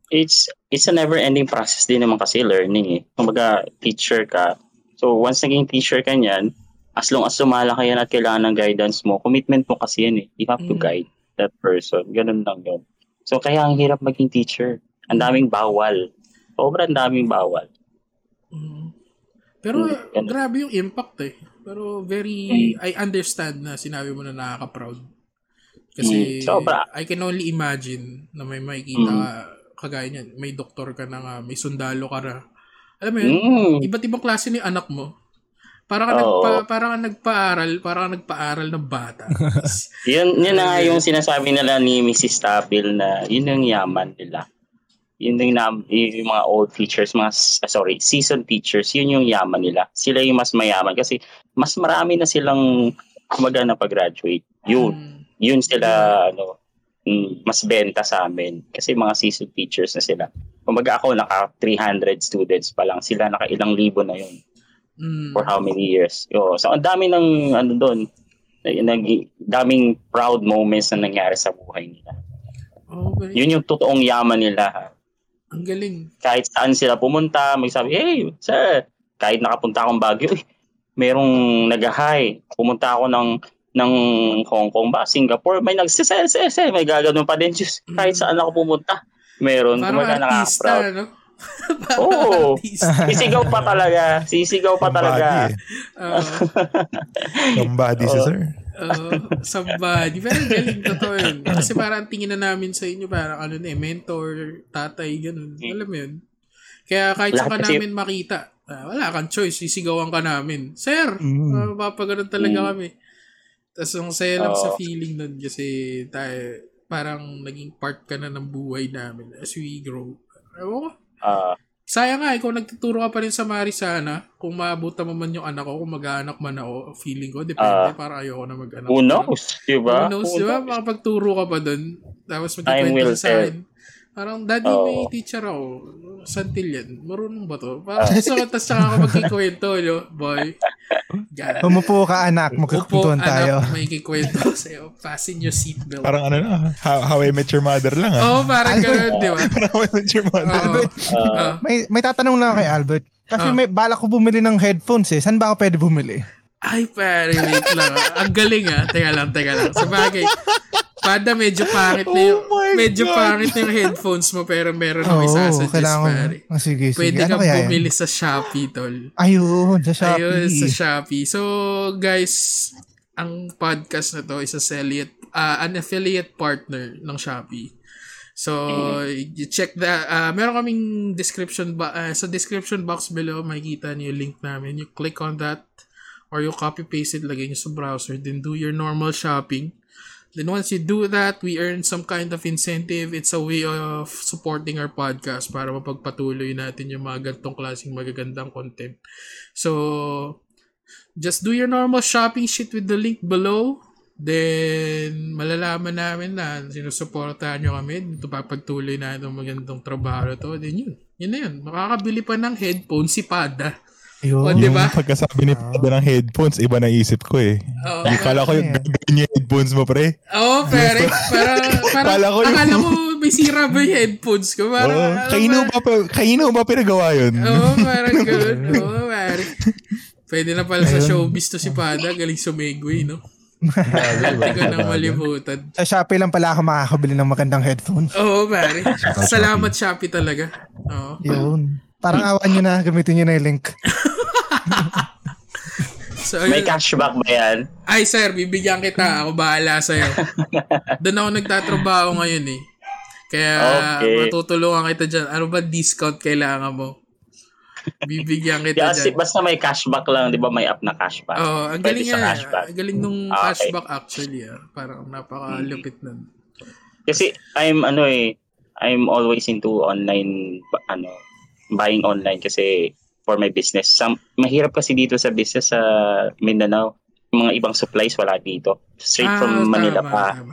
It's a never-ending process din naman kasi learning eh. Kumbaga, teacher ka. So, once naging teacher ka niyan, as long as lumalaki yan at kailangan ng guidance mo, commitment mo kasi yan eh. You have to guide that person. Ganun lang yun. So, kaya ang hirap maging teacher. Ang daming bawal. Sobrang daming bawal. Pero, grabe yung impact eh. Pero, very, I understand na sinabi mo na nakaka-proud. Kasi, I can only imagine na may makikita ka kagaya niyan. May doktor ka na nga, may sundalo ka na. Alam mo yun, iba't ibang klase ni anak mo. Para ka nagpaaral ng bata. yun na nga yung sinasabi nila ni Mrs. Stabil na yun yung yaman nila. Yun yung mga old teachers, seasoned teachers, yun yung yaman nila. Sila yung mas mayaman kasi mas marami na silang magana pag-graduate. Yun sila mas benta sa amin kasi mga seasoned teachers na sila. Kumbaga ako naka 300 students pa lang, sila naka ilang libo na yun. For how many years. So, ang dami ng daming proud moments na nangyari sa buhay nila. Okay. Yun yung totoong yaman nila. Ha? Ang galing. Kahit saan sila pumunta, magsabi, hey, sir, kahit nakapunta akong Baguio, merong nag-hi. Pumunta ako ng Hong Kong ba, Singapore, may nagsisese, may gagawin pa din. Diyos, kahit saan ako pumunta, meron. Parang artista, no? Oo. Sisigaw pa talaga. Somebody, sir. Somebody. Pero galing, totoo yun. Kasi parang tingin na namin sa inyo, parang ano na eh, mentor, tatay, ganun. Alam mo yun? Kaya kahit saan ka namin makita, wala kang choice, sisigawan ka namin. Sir, mapapagano'n talaga kami. Tapos ang saya lang sa feeling nun kasi tayo, parang naging part ka na ng buhay namin as we grow. Sayang nga, kung nagtuturo ka pa rin sa Mari sana, kung maabuta mo man yung anak ko, kung mag-aanak man ako, feeling ko, depende, para ayoko na mag-anak. Who knows, diba? Who knows, diba? Makapagturo ka pa dun. Tapos magkikwento sa akin. Parang, daddy, may teacher ako. Santillan. Marunong ba to? Parang tapos saka ako magkikwento, yo, boy. Umupo ka, anak. Magkakuntuan tayo. Umupo, anak. May kikwento sa'yo. Fasten your seatbelt. Parang ano na, How I Met Your Mother lang. Oo, parang gano'n, di ba? Parang How I Met Your Mother. Albert, may tatanong lang kay Albert. Kasi may balak ko bumili ng headphones eh. Saan ba ako pwede bumili? Ay, pare, wait lang. Ang galing ah. Teka lang. Sabagay. Pada medyo pangit na yung headphones mo pero meron akong isasuggest pare. Oh, sige. Pwede kang bumili sa Shopee, tol. Ayun, sa Shopee. So, guys, ang podcast na to is an affiliate partner ng Shopee. So, you check that. Meron kaming description sa description box below, makikita niyo yung link namin. You click on that or you copy-paste it, lagay niyo sa browser, then do your normal shopping. Then once you do that, we earn some kind of incentive. It's a way of supporting our podcast para mapagpatuloy natin yung mga gantong klaseng magagandang content. So, just do your normal shopping shit with the link below. Then, malalaman namin na sinusuportahan nyo kami. Ito papagtuloy natin yung magandang trabaho to. Then yun na yun. Makakabili pa ng headphones si Pada. Yung diba? Pagkasabi ni Pada ng headphones, iba na isip ko eh. Kala ko yung gagawin yung headphones mo, pre. Oo, pero akala ko may sira ba yung headphones ko? Kaino ba pinagawa yun? Oo, parang good. Oo, pare. Pwede na pala sa showbiz to si Pada. Galing sumegway, no? Hindi ko nang malimutan. Sa Shopee lang pala ako makakabili ng magandang headphones. Oo, pare. Salamat Shopee talaga. Oo. Yun. Parang awan nyo na, gamitin nyo na yung link. So, may cashback ba yan? Ay sir, bibigyan kita. Ako bahala sa'yo. Doon ako nagtatrabaho ngayon eh. Kaya matutulungan kita dyan. Ano ba discount kailangan mo? Bibigyan kita dyan. Basta may cashback lang. Di ba may app na cashback? Oo, ang galing nga. Ang galing nung cashback actually. Parang napakalupit nun. Kasi I'm always into online buying online kasi for my business. Mahirap kasi dito sa business sa Mindanao. Mga ibang supplies wala dito. Straight from Manila tama.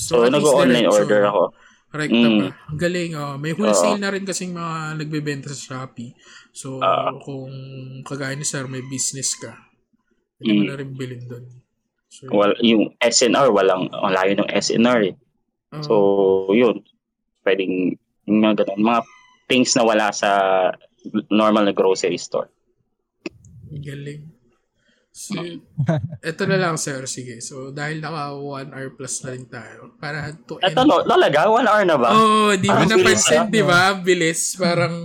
So nag-online order ako. Correct ba? Galing. May wholesale na rin kasing mga nagbebenta sa Shopee. So kung kagaya ni sir, may business ka. Hindi mo na rin bilhin doon. So, yung SNR, ang layo ng SNR eh. So yun. Pwedeng mga things na wala sa normal na grocery store. Galing. So, eto na lang, sir. Sige. So, dahil naka 1 hour plus na rin tayo. Para to end. Eto, talaga? 1 hour na ba? Oo, di mo napansin, di ba? Bilis. Parang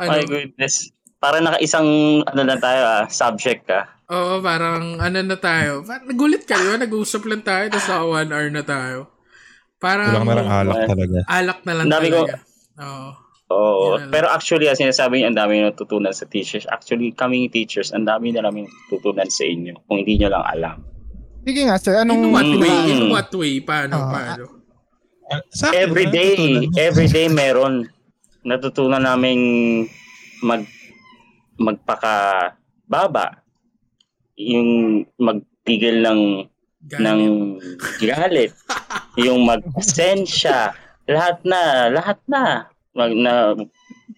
ano. My goodness. Parang naka-isang, na tayo, subject ka. Oo, parang na tayo. Nagulit ka, di ba? Nag-uusap lang tayo, tapos naka 1 hour na tayo. Parang, kulang na lang alak talaga. Alak na lang talaga. Pero actually sinasabi niyo ang dami niyo natutunan sa teachers. Actually kaming teachers ang dami na namin natutunan sa inyo kung hindi niyo lang alam. Sige nga sir, in what way paano? Every day meron natutunan naming magpakababa, yung magtigil ng galit, yung magpasensya. Lahat na.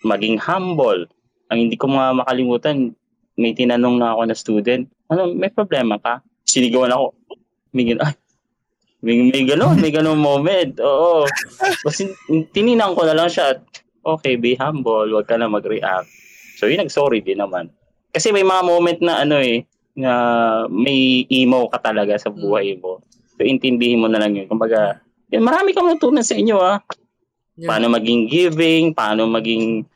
Maging humble. Ang hindi ko mga makalimutan, may tinanong na ako na student, may problema ka? Sinigawan ako. May ganun moment. Oo. Basta tininan ko na lang siya at, okay, be humble. Huwag ka na mag-react. So, yun, nag-sorry din naman. Kasi may mga moment na na may emo ka talaga sa buhay mo. So, intindihin mo na lang yun. Kumbaga, marami kang natutunan sa inyo Paano maging giving, paano maging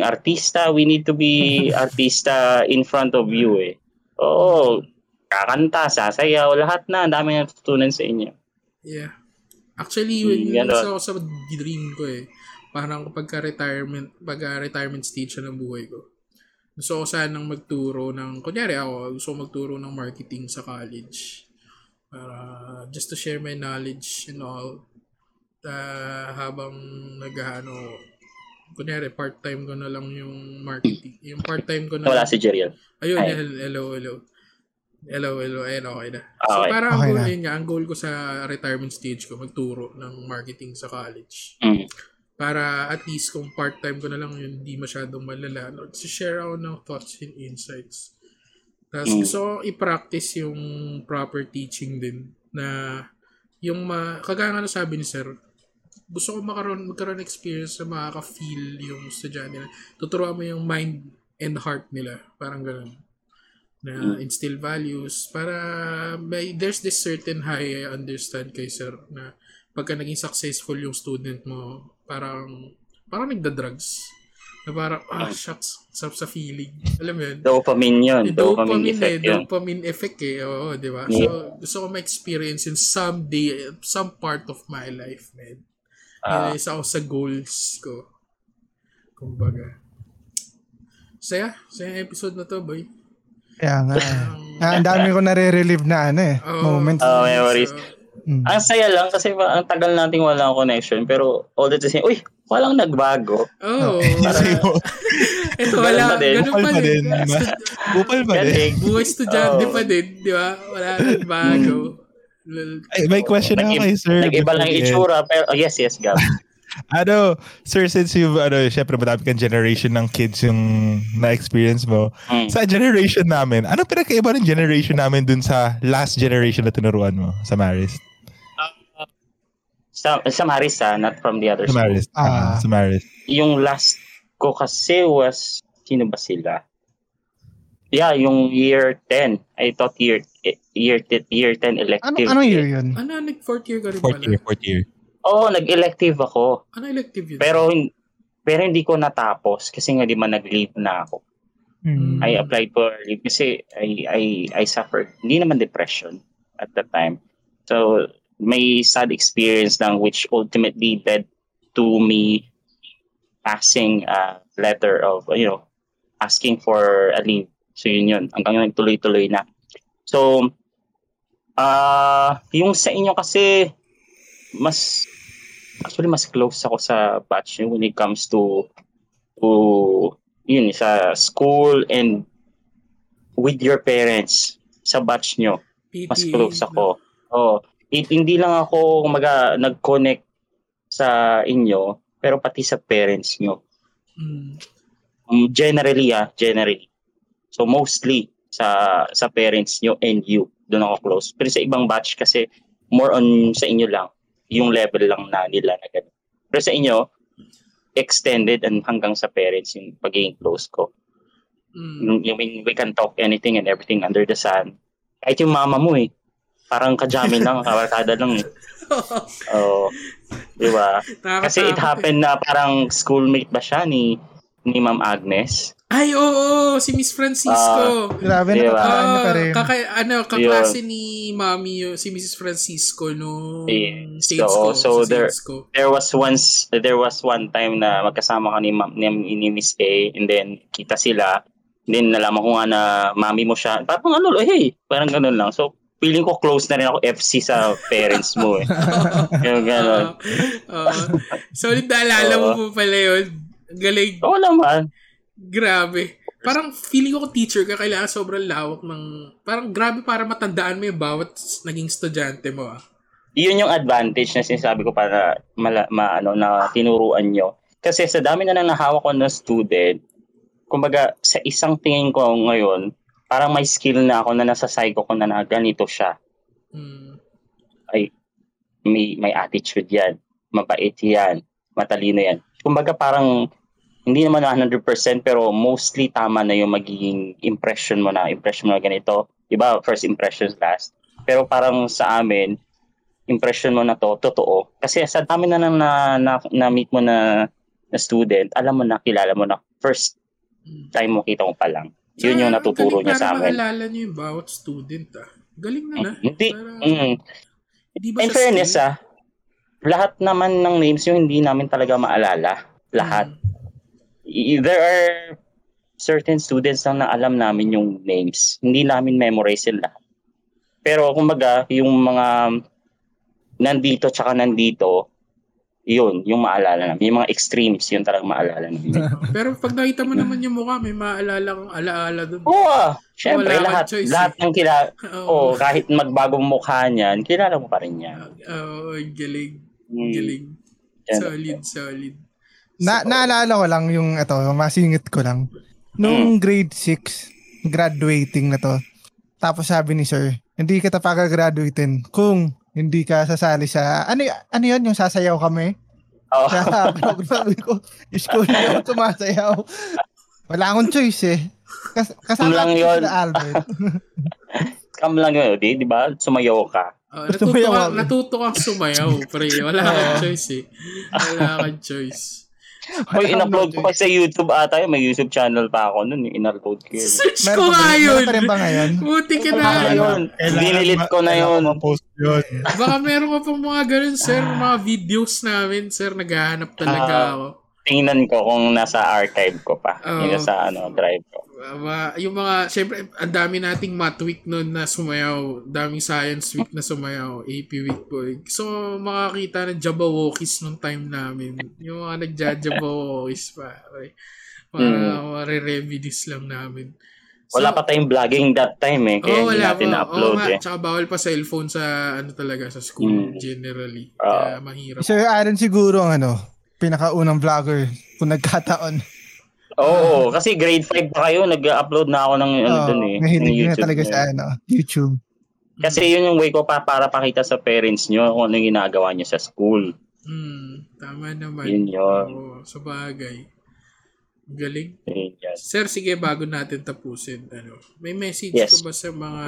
artista. We need to be artista in front of you. kakanta, sasayaw, lahat na. Ang dami na natutunan sa inyo. Yeah. Actually, yun isa ako sa dream ko eh. Parang pagka-retirement stage ng buhay ko. Gusto ko sanang magturo ng, kunyari ako, gusto ko magturo ng marketing sa college. Just to share my knowledge and all. Habang kunyari part-time ko na lang yung marketing. Yung part-time ko na wala si Jeriel. Ayun, hello. Ayun, okay na. Okay. So parang okay ang goal ko sa retirement stage ko, magturo ng marketing sa college. Mm. Para at least kung part-time ko na lang yun, hindi masyadong malala. So, share out ng thoughts and insights. Tapos gusto ko i-practice yung proper teaching din. Na yung kagaya nga na sabi ni Sir, gusto ko magkaroon experience na makaka-feel yung estudyante nila. Tuturuan mo yung mind and heart nila. Parang ganun. Na instill values. Para there's this certain high I understand kay Sir na pagka naging successful yung student mo, parang nagda-drugs. Na parang, shucks, sa feeling. Alam mo yun? Dopamine yun. Dopamine effect eh. Oo, di ba? Yeah. So, gusto ko ma-experience in someday, some part of my life, man. Isa ako sa goals ko. Kumbaga. Saya episode na to, boy. Kaya nga. Ang dami ko nare-relieve na moments. Memories. Ang saya lang kasi ang tagal nating walang connection pero all the time, uy, walang nagbago. Ito wala, ganun pa din. Bupal pa din. Buhay estudyante pa din, di ba? Wala nagbago. Ay, may question na kayo, sir. Nag-iba lang itsura pero yes, Gab. Sir, since you've, syempre matami kang generation ng kids yung na-experience mo. Sa generation namin, ano pinakaiba ng generation namin dun sa last generation na tinuruan mo sa Marist? Sa Marist, not from the other school. Sa Marist. Yung last ko kasi was, sino ba sila? Yeah, yung year 10. I taught year 10 elective. Ano year yun? Fourth year ka rin pala? Fourth year. Oo, nag-elective ako. Ano elective yun? Pero hindi ko natapos kasi nga di man nag-leave na ako. I applied for leave kasi I suffered, hindi naman depression at that time. So, may sad experience lang which ultimately led to me passing a letter of asking for a leave. So yun yun, hanggang nagtuloy-tuloy na. So yung sa inyo kasi mas close ako sa batch when it comes to yun sa school and with your parents sa batch nyo. Mas close ako. Oh. Hindi lang ako nag-connect sa inyo, pero pati sa parents nyo. Generally. So, mostly sa parents nyo and you. Doon ako close. Pero sa ibang batch kasi, more on sa inyo lang. Yung level lang na nila na ganun. Pero sa inyo, extended and hanggang sa parents yung pagiging close ko. I mean, we can talk anything and everything under the sun. Kahit yung mama mo eh. Parang kajamin lang, kabarkada lang eh. Oo. Diba? Kasi it happened na parang schoolmate ba siya ni Ma'am Agnes? Ay, oo, si Miss Francisco. Grabe diba? Nakakaan niya pa rin. Kaklase ni Mami, si Mrs. Francisco no. Stage ko. So there was one time na magkasama ka ni Miss A and then kita sila. Then nalaman ko nga na Mami mo siya. Parang parang ganun lang. So feeling ko close na rin ako FC sa parents mo eh. Yung gano'n. So, naalala mo po pala yun. Galing. Oo naman. Grabe. Parang feeling ko teacher ka, kailangan sobrang lawak ng... Parang grabe para matandaan mo yung bawat naging estudyante mo. Yun yung advantage na sinasabi ko para na tinuruan nyo. Kasi sa dami na nahawak ko na student, kumbaga sa isang tingin ko ngayon, parang may skill na ako na nasa psycho ko na ganito siya. Ay, may attitude yan. Mabait yan. Matalino yan. Kumbaga parang, hindi naman 100% pero mostly tama na yung magiging impression mo na ganito. Diba, first impressions last. Pero parang sa amin, impression mo na to, totoo. Kasi sa dami na nang na-meet mo na student, alam mo na, kilala mo na, first time mo kita mo pa lang. Yun yung natuturo niya sa akin. Parang maalala niyo yung bawat student, ah. Galing na na. Hindi. In fairness, ah, lahat naman ng names yung hindi namin talaga maalala. Lahat. There are certain students na naalam namin yung names. Hindi namin memorize sila. Pero kumbaga, yung mga nandito tsaka nandito, yun, yung maalala namin. Yung mga extremes, yun talagang maalala namin. Pero pag nakita mo naman yung mukha, may maalala kang alaala doon. Oo, syempre, lahat ng kilala. Oh. Oh, kahit magbagong mukha niyan, kilala mo pa rin niya. Oo, galing. Galing. Solid. Naalala ko lang yung ito, masingit ko lang. Noong grade 6, graduating na to, tapos sabi ni sir, hindi ka pagagraduatein kung hindi ka sasali sa ano yun yung sasayaw kami. Oo. Sa program ko, school yun, sumasayaw. Wala akong choice eh. Kasama lang yun. Albert. Kam lang yun, di ba? Sumayaw ka. Natuto kang sumayaw, pre. Wala akong choice eh. Wala akong choice. Hoy, in-upload ko pa sa YouTube ata. May YouTube channel pa ako nun. In-upload ko yun. Search ko nga yun. Meron pa rin ba ngayon? Buti ka na. Dinilit ko na yun. Baka meron pa pong mga ganun, sir. Mga videos namin, sir. Naghahanap talaga ako. Tingnan ko kung nasa archive ko pa. Yung nasa drive ko. Yung mga, syempre, ang dami nating math week nun na sumayaw. Daming science week na sumayaw. AP week po. So, makakita ng Jabawokis nung time namin. Yung mga nagja-Jabawokis pa. Okay. Para re-revenues lang namin. So, wala pa tayong vlogging that time eh. Kaya hindi natin na-upload eh. Tsaka bawal pa cellphone sa, sa school generally. Kaya mahirap. Sir Aaron siguro ang pinakaunang vlogger kung nagkataon. Oo, kasi grade 5 pa kayo, nag-upload na ako ng doon eh. Mahilig na talaga sa YouTube. Kasi yun yung way ko para pakita sa parents nyo kung ano yung ginagawa nyo sa school. Tama naman. Yun yun. Oo, sa bagay. Galing. Sir, sige, bago natin tapusin, may message ko ba sa mga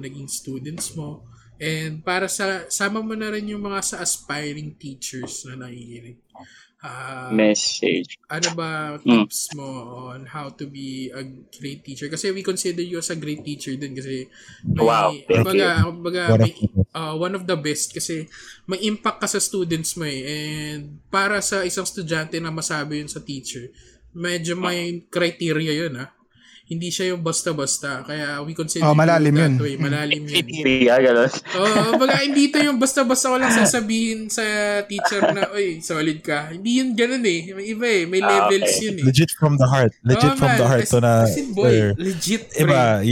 naging students mo? And para sa, sama mo na rin yung mga sa aspiring teachers na nakikinig. Message. Ano ba tips mo on how to be a great teacher? Kasi we consider you as a great teacher din kasi may, one of the best kasi may impact ka sa students mo eh. And para sa isang estudyante na masabi yun sa teacher, medyo may criteria yun ha. Hindi siya yung basta-basta. Kaya we consider malalim that way. Malalim yun. Baga, hindi ito yung basta-basta ko lang sasabihin sa teacher na, oy, solid ka. Hindi yun ganun eh. May iba eh. May levels yun eh. Legit from the heart. To na, boy, legit. Iba.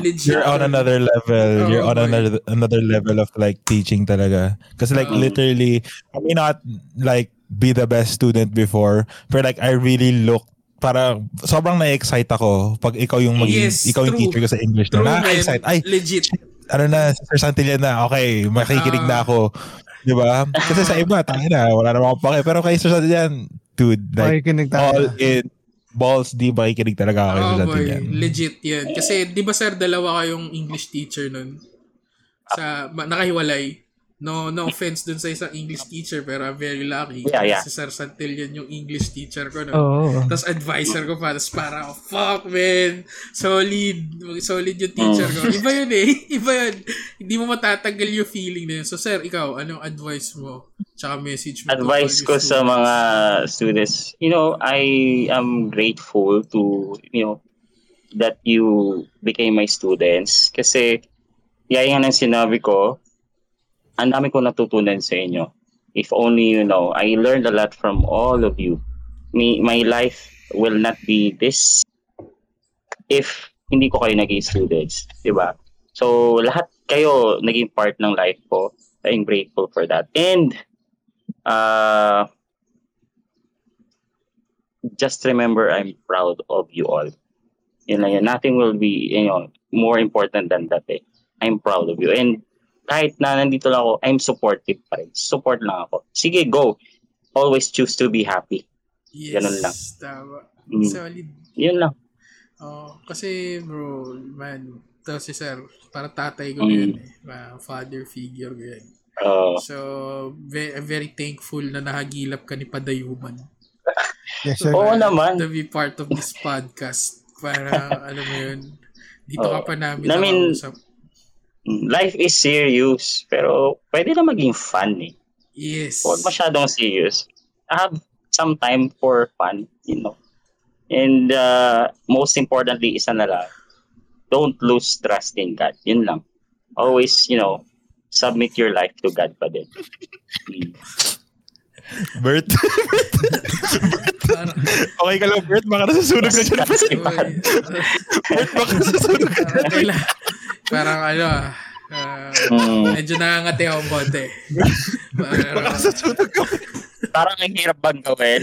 Legit. You're on another level. You're on another level of like teaching talaga. Kasi like literally, I may not like be the best student before, but like I really look para sobrang na-excite ako pag ikaw yung ikaw yung teacher ko sa English na na-excite. Ay, legit. Sir Santillan na, okay, makikinig na ako. Diba? Kasi sa iba, tayo na, wala naman ako pake. Pero kay Sir Santillan, dude, like, all in, balls deep, makikinig talaga ako kay Sir Santillan. Legit yan. Kasi, di ba sir, dalawa kayong English teacher nun? Sa, nakahiwalay. No offense dun sa isang English teacher pero I'm very lucky. Si Sir Santillan yung English teacher ko. No? Tapos advisor ko pa. Tapos parang, fuck man, solid yung teacher ko. Iba yun eh. Hindi mo matatanggal yung feeling na yun. So sir, ikaw, anong advice mo? Tsaka message mo? Advice ko sa mga students, I am grateful to, that you became my students. Kasi, yaya nga ng sinabi ko, ang dami ko natutunan sa inyo. If only I learned a lot from all of you. My life will not be this if hindi ko kayo naging students. Diba? So, lahat kayo naging part ng life ko. I'm grateful for that. And, just remember I'm proud of you all. Yun lang yun. Nothing will be, more important than that eh. I'm proud of you. And, kahit na nandito lang ako, I'm supportive pa rin. Support lang ako. Sige, go. Always choose to be happy. Yes. Ganun lang. Tama. Solid. Yun lang. Kasi bro, man, ito si sir, para tatay ko yun eh. Father figure ko yun. So, I'm very thankful na nahagilap ka ni Padayuman. Yes, sir. Oo naman. To be part of this podcast. Para, alam mo yun, dito ka pa namin nakausap. Life is serious, pero pwede na maging fun eh. Yes. Huwag masyadong serious. I have some time for fun, you know. And most importantly, isa na lang, don't lose trust in God. Yun lang. Always, you know, submit your life to God pa din. Bert. Okay ka lang, Bert. Baka nasusunog na dyan. Bert, baka nasusunog na dyan. Parang ano ah. Medyo nangangati akong konti. Baka nasusunog ka. Parang ang hirap bang gawin?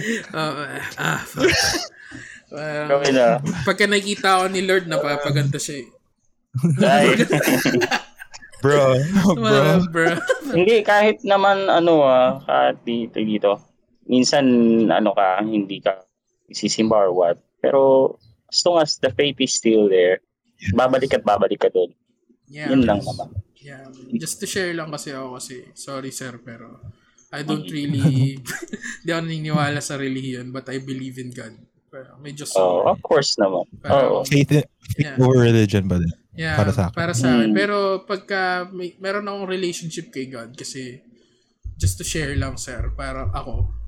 Gawin na. Pagka nakita ako ni Lord, napapaganda siya eh. Bro. Hindi, kahit naman ano kahit dito. Minsan ano ka, hindi ka isisimba or what. Pero as long as the faith is still there, babalik ka doon. Yeah, yun lang naman. Yeah. Just to share lang kasi ako kasi, sorry sir, pero I don't really, di ako naniniwala sa religion, but I believe in God. Pero medyo sorry. Oh, of course naman. Pero, faith over religion ba din? Yeah, para sa akin. Pero pagka meron akong relationship kay God kasi just to share lang sir, parang ako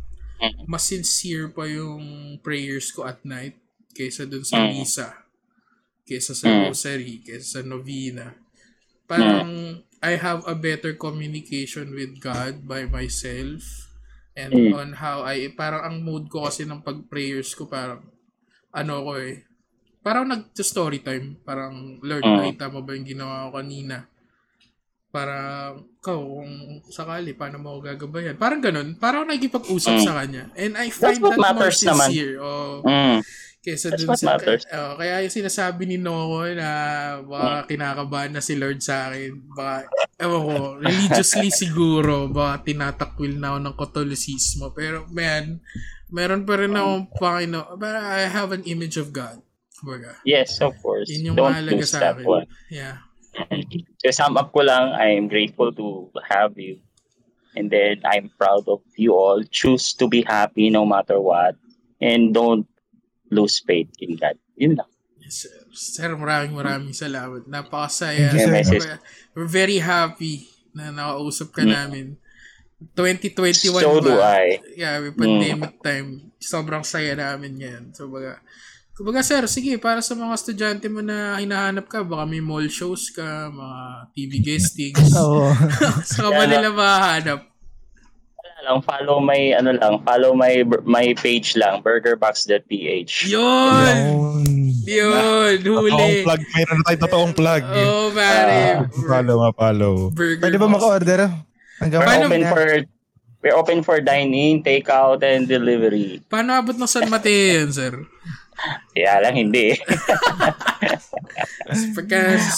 mas sincere pa yung prayers ko at night kaysa dun sa misa, kaysa sa rosary, kaysa sa novena. Parang I have a better communication with God by myself and on how I, parang ang mood ko kasi ng pag-prayers ko parang ano ko eh, parang nag-story time. Parang, Lord, nakita mo ba yung ginawa ko kanina? Parang, kung sakali, paano mo gagabayan? Parang ganun. Parang nagipag-usap sa kanya. And I find that more sincere. Oh, kesa dun sa, kaya yung sinasabi ni Noah na baka kinakabahan na si Lord sa akin. Baka, ewan ko, religiously siguro, baka tinatakwil na ako ng Katolisismo. Pero, man, meron pa rin akong Panginoon. But I have an image of God. Yes, of course. Don't lose that one. Yeah. To sum up ko lang, I'm grateful to have you. And then, I'm proud of you all. Choose to be happy no matter what. And don't lose faith in God. Yun lang. Yes, sir. Sir, maraming salamat. Napakasaya. We're very happy na nakausap ka namin. 2021 so ba? Do I. Yeah, with pandemic time. Sobrang saya namin yan. So, kumbaga sir, sige, para sa mga estudyante mo na hinahanap ka, baka may mall shows ka, mga TV guestings. Oo. Saan ba nila mahanap? Wala lang, follow my page lang, burgerbox.ph. Yun, huli. Totoong plug, mayroon na tayo totoong plug. Oo, pare. Follow. Pwede ba maka-order? We're open for dine-in, take-out, and delivery. Paano abot ng San Mateo yun, sir? Kaya lang hindi.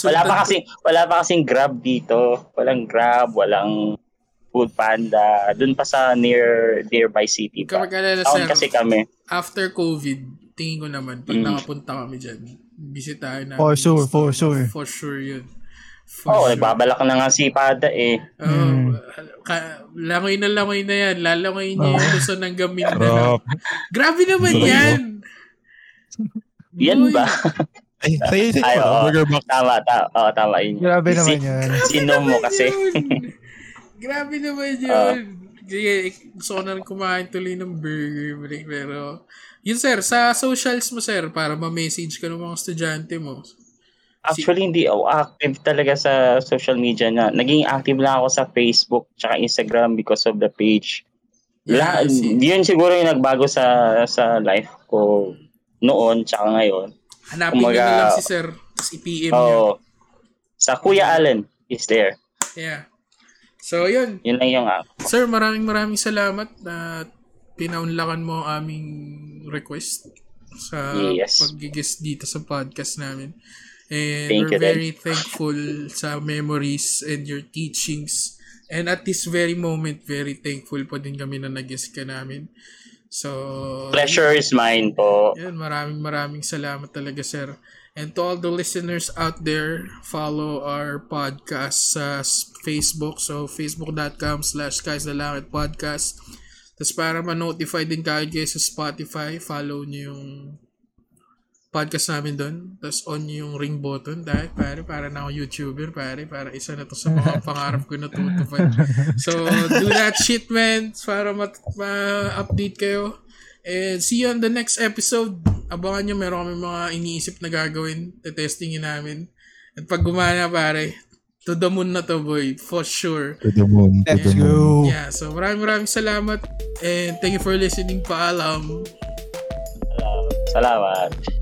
wala pa kasing Grab dito. Walang Grab, walang Food Panda. Doon pa sa nearby city pa. Taon kasi kami. After COVID, tingin ko naman pag nakapunta kami dyan, bisitahin namin. For sure yun. Nagbabalak na nga si Pada eh. Langoy na yan. Lalangoy niya yung gusto ng gamit na lang. Grabe naman yan. Yan ba? Ay, sayo burgerbox. Tama. Tama yun. Grabe naman yun. Sinom mo kasi. Grabe naman yun. Sige, gusto ko na kumain tuloy ng burger. Pero, yun sir, sa socials mo sir, para ma-message ka ng mga estudyante mo. Actually, hindi ako active talaga sa social media na. Naging active lang ako sa Facebook tsaka Instagram because of the page. Yun siguro yung nagbago sa life ko. Noon, tsaka ngayon. Hanapin nyo na lang si Sir. Si PM niya. Sa Kuya Allen is there. Yeah. So, yun. Yun lang yung ako. Sir, maraming salamat na pinaunlakan mo ang aming request sa pag-guest dito sa podcast namin. And we're very thankful sa memories and your teachings. And at this very moment, very thankful po din kami na nag-guest ka namin. So, pleasure is mine po. Yan, maraming salamat talaga sir. And to all the listeners out there, follow our podcast sa Facebook. So, facebook.com/Sky is the Langit Podcast. Tapos para ma-notify din kayo sa Spotify, follow nyo yung podcast namin doon. Tapos on yung ring button dahil para na ako YouTuber, para isa na to sa mga pangarap ko na tutupad. So, do that shit, man, para ma-update kayo. And see you on the next episode. Abangan nyo, meron kami mga iniisip na gagawin. Testingin namin. At pag gumana, pare, to the moon na to, boy. For sure. To the moon. Let's go. Yeah, so maraming salamat. And thank you for listening. Paalam. Salamat.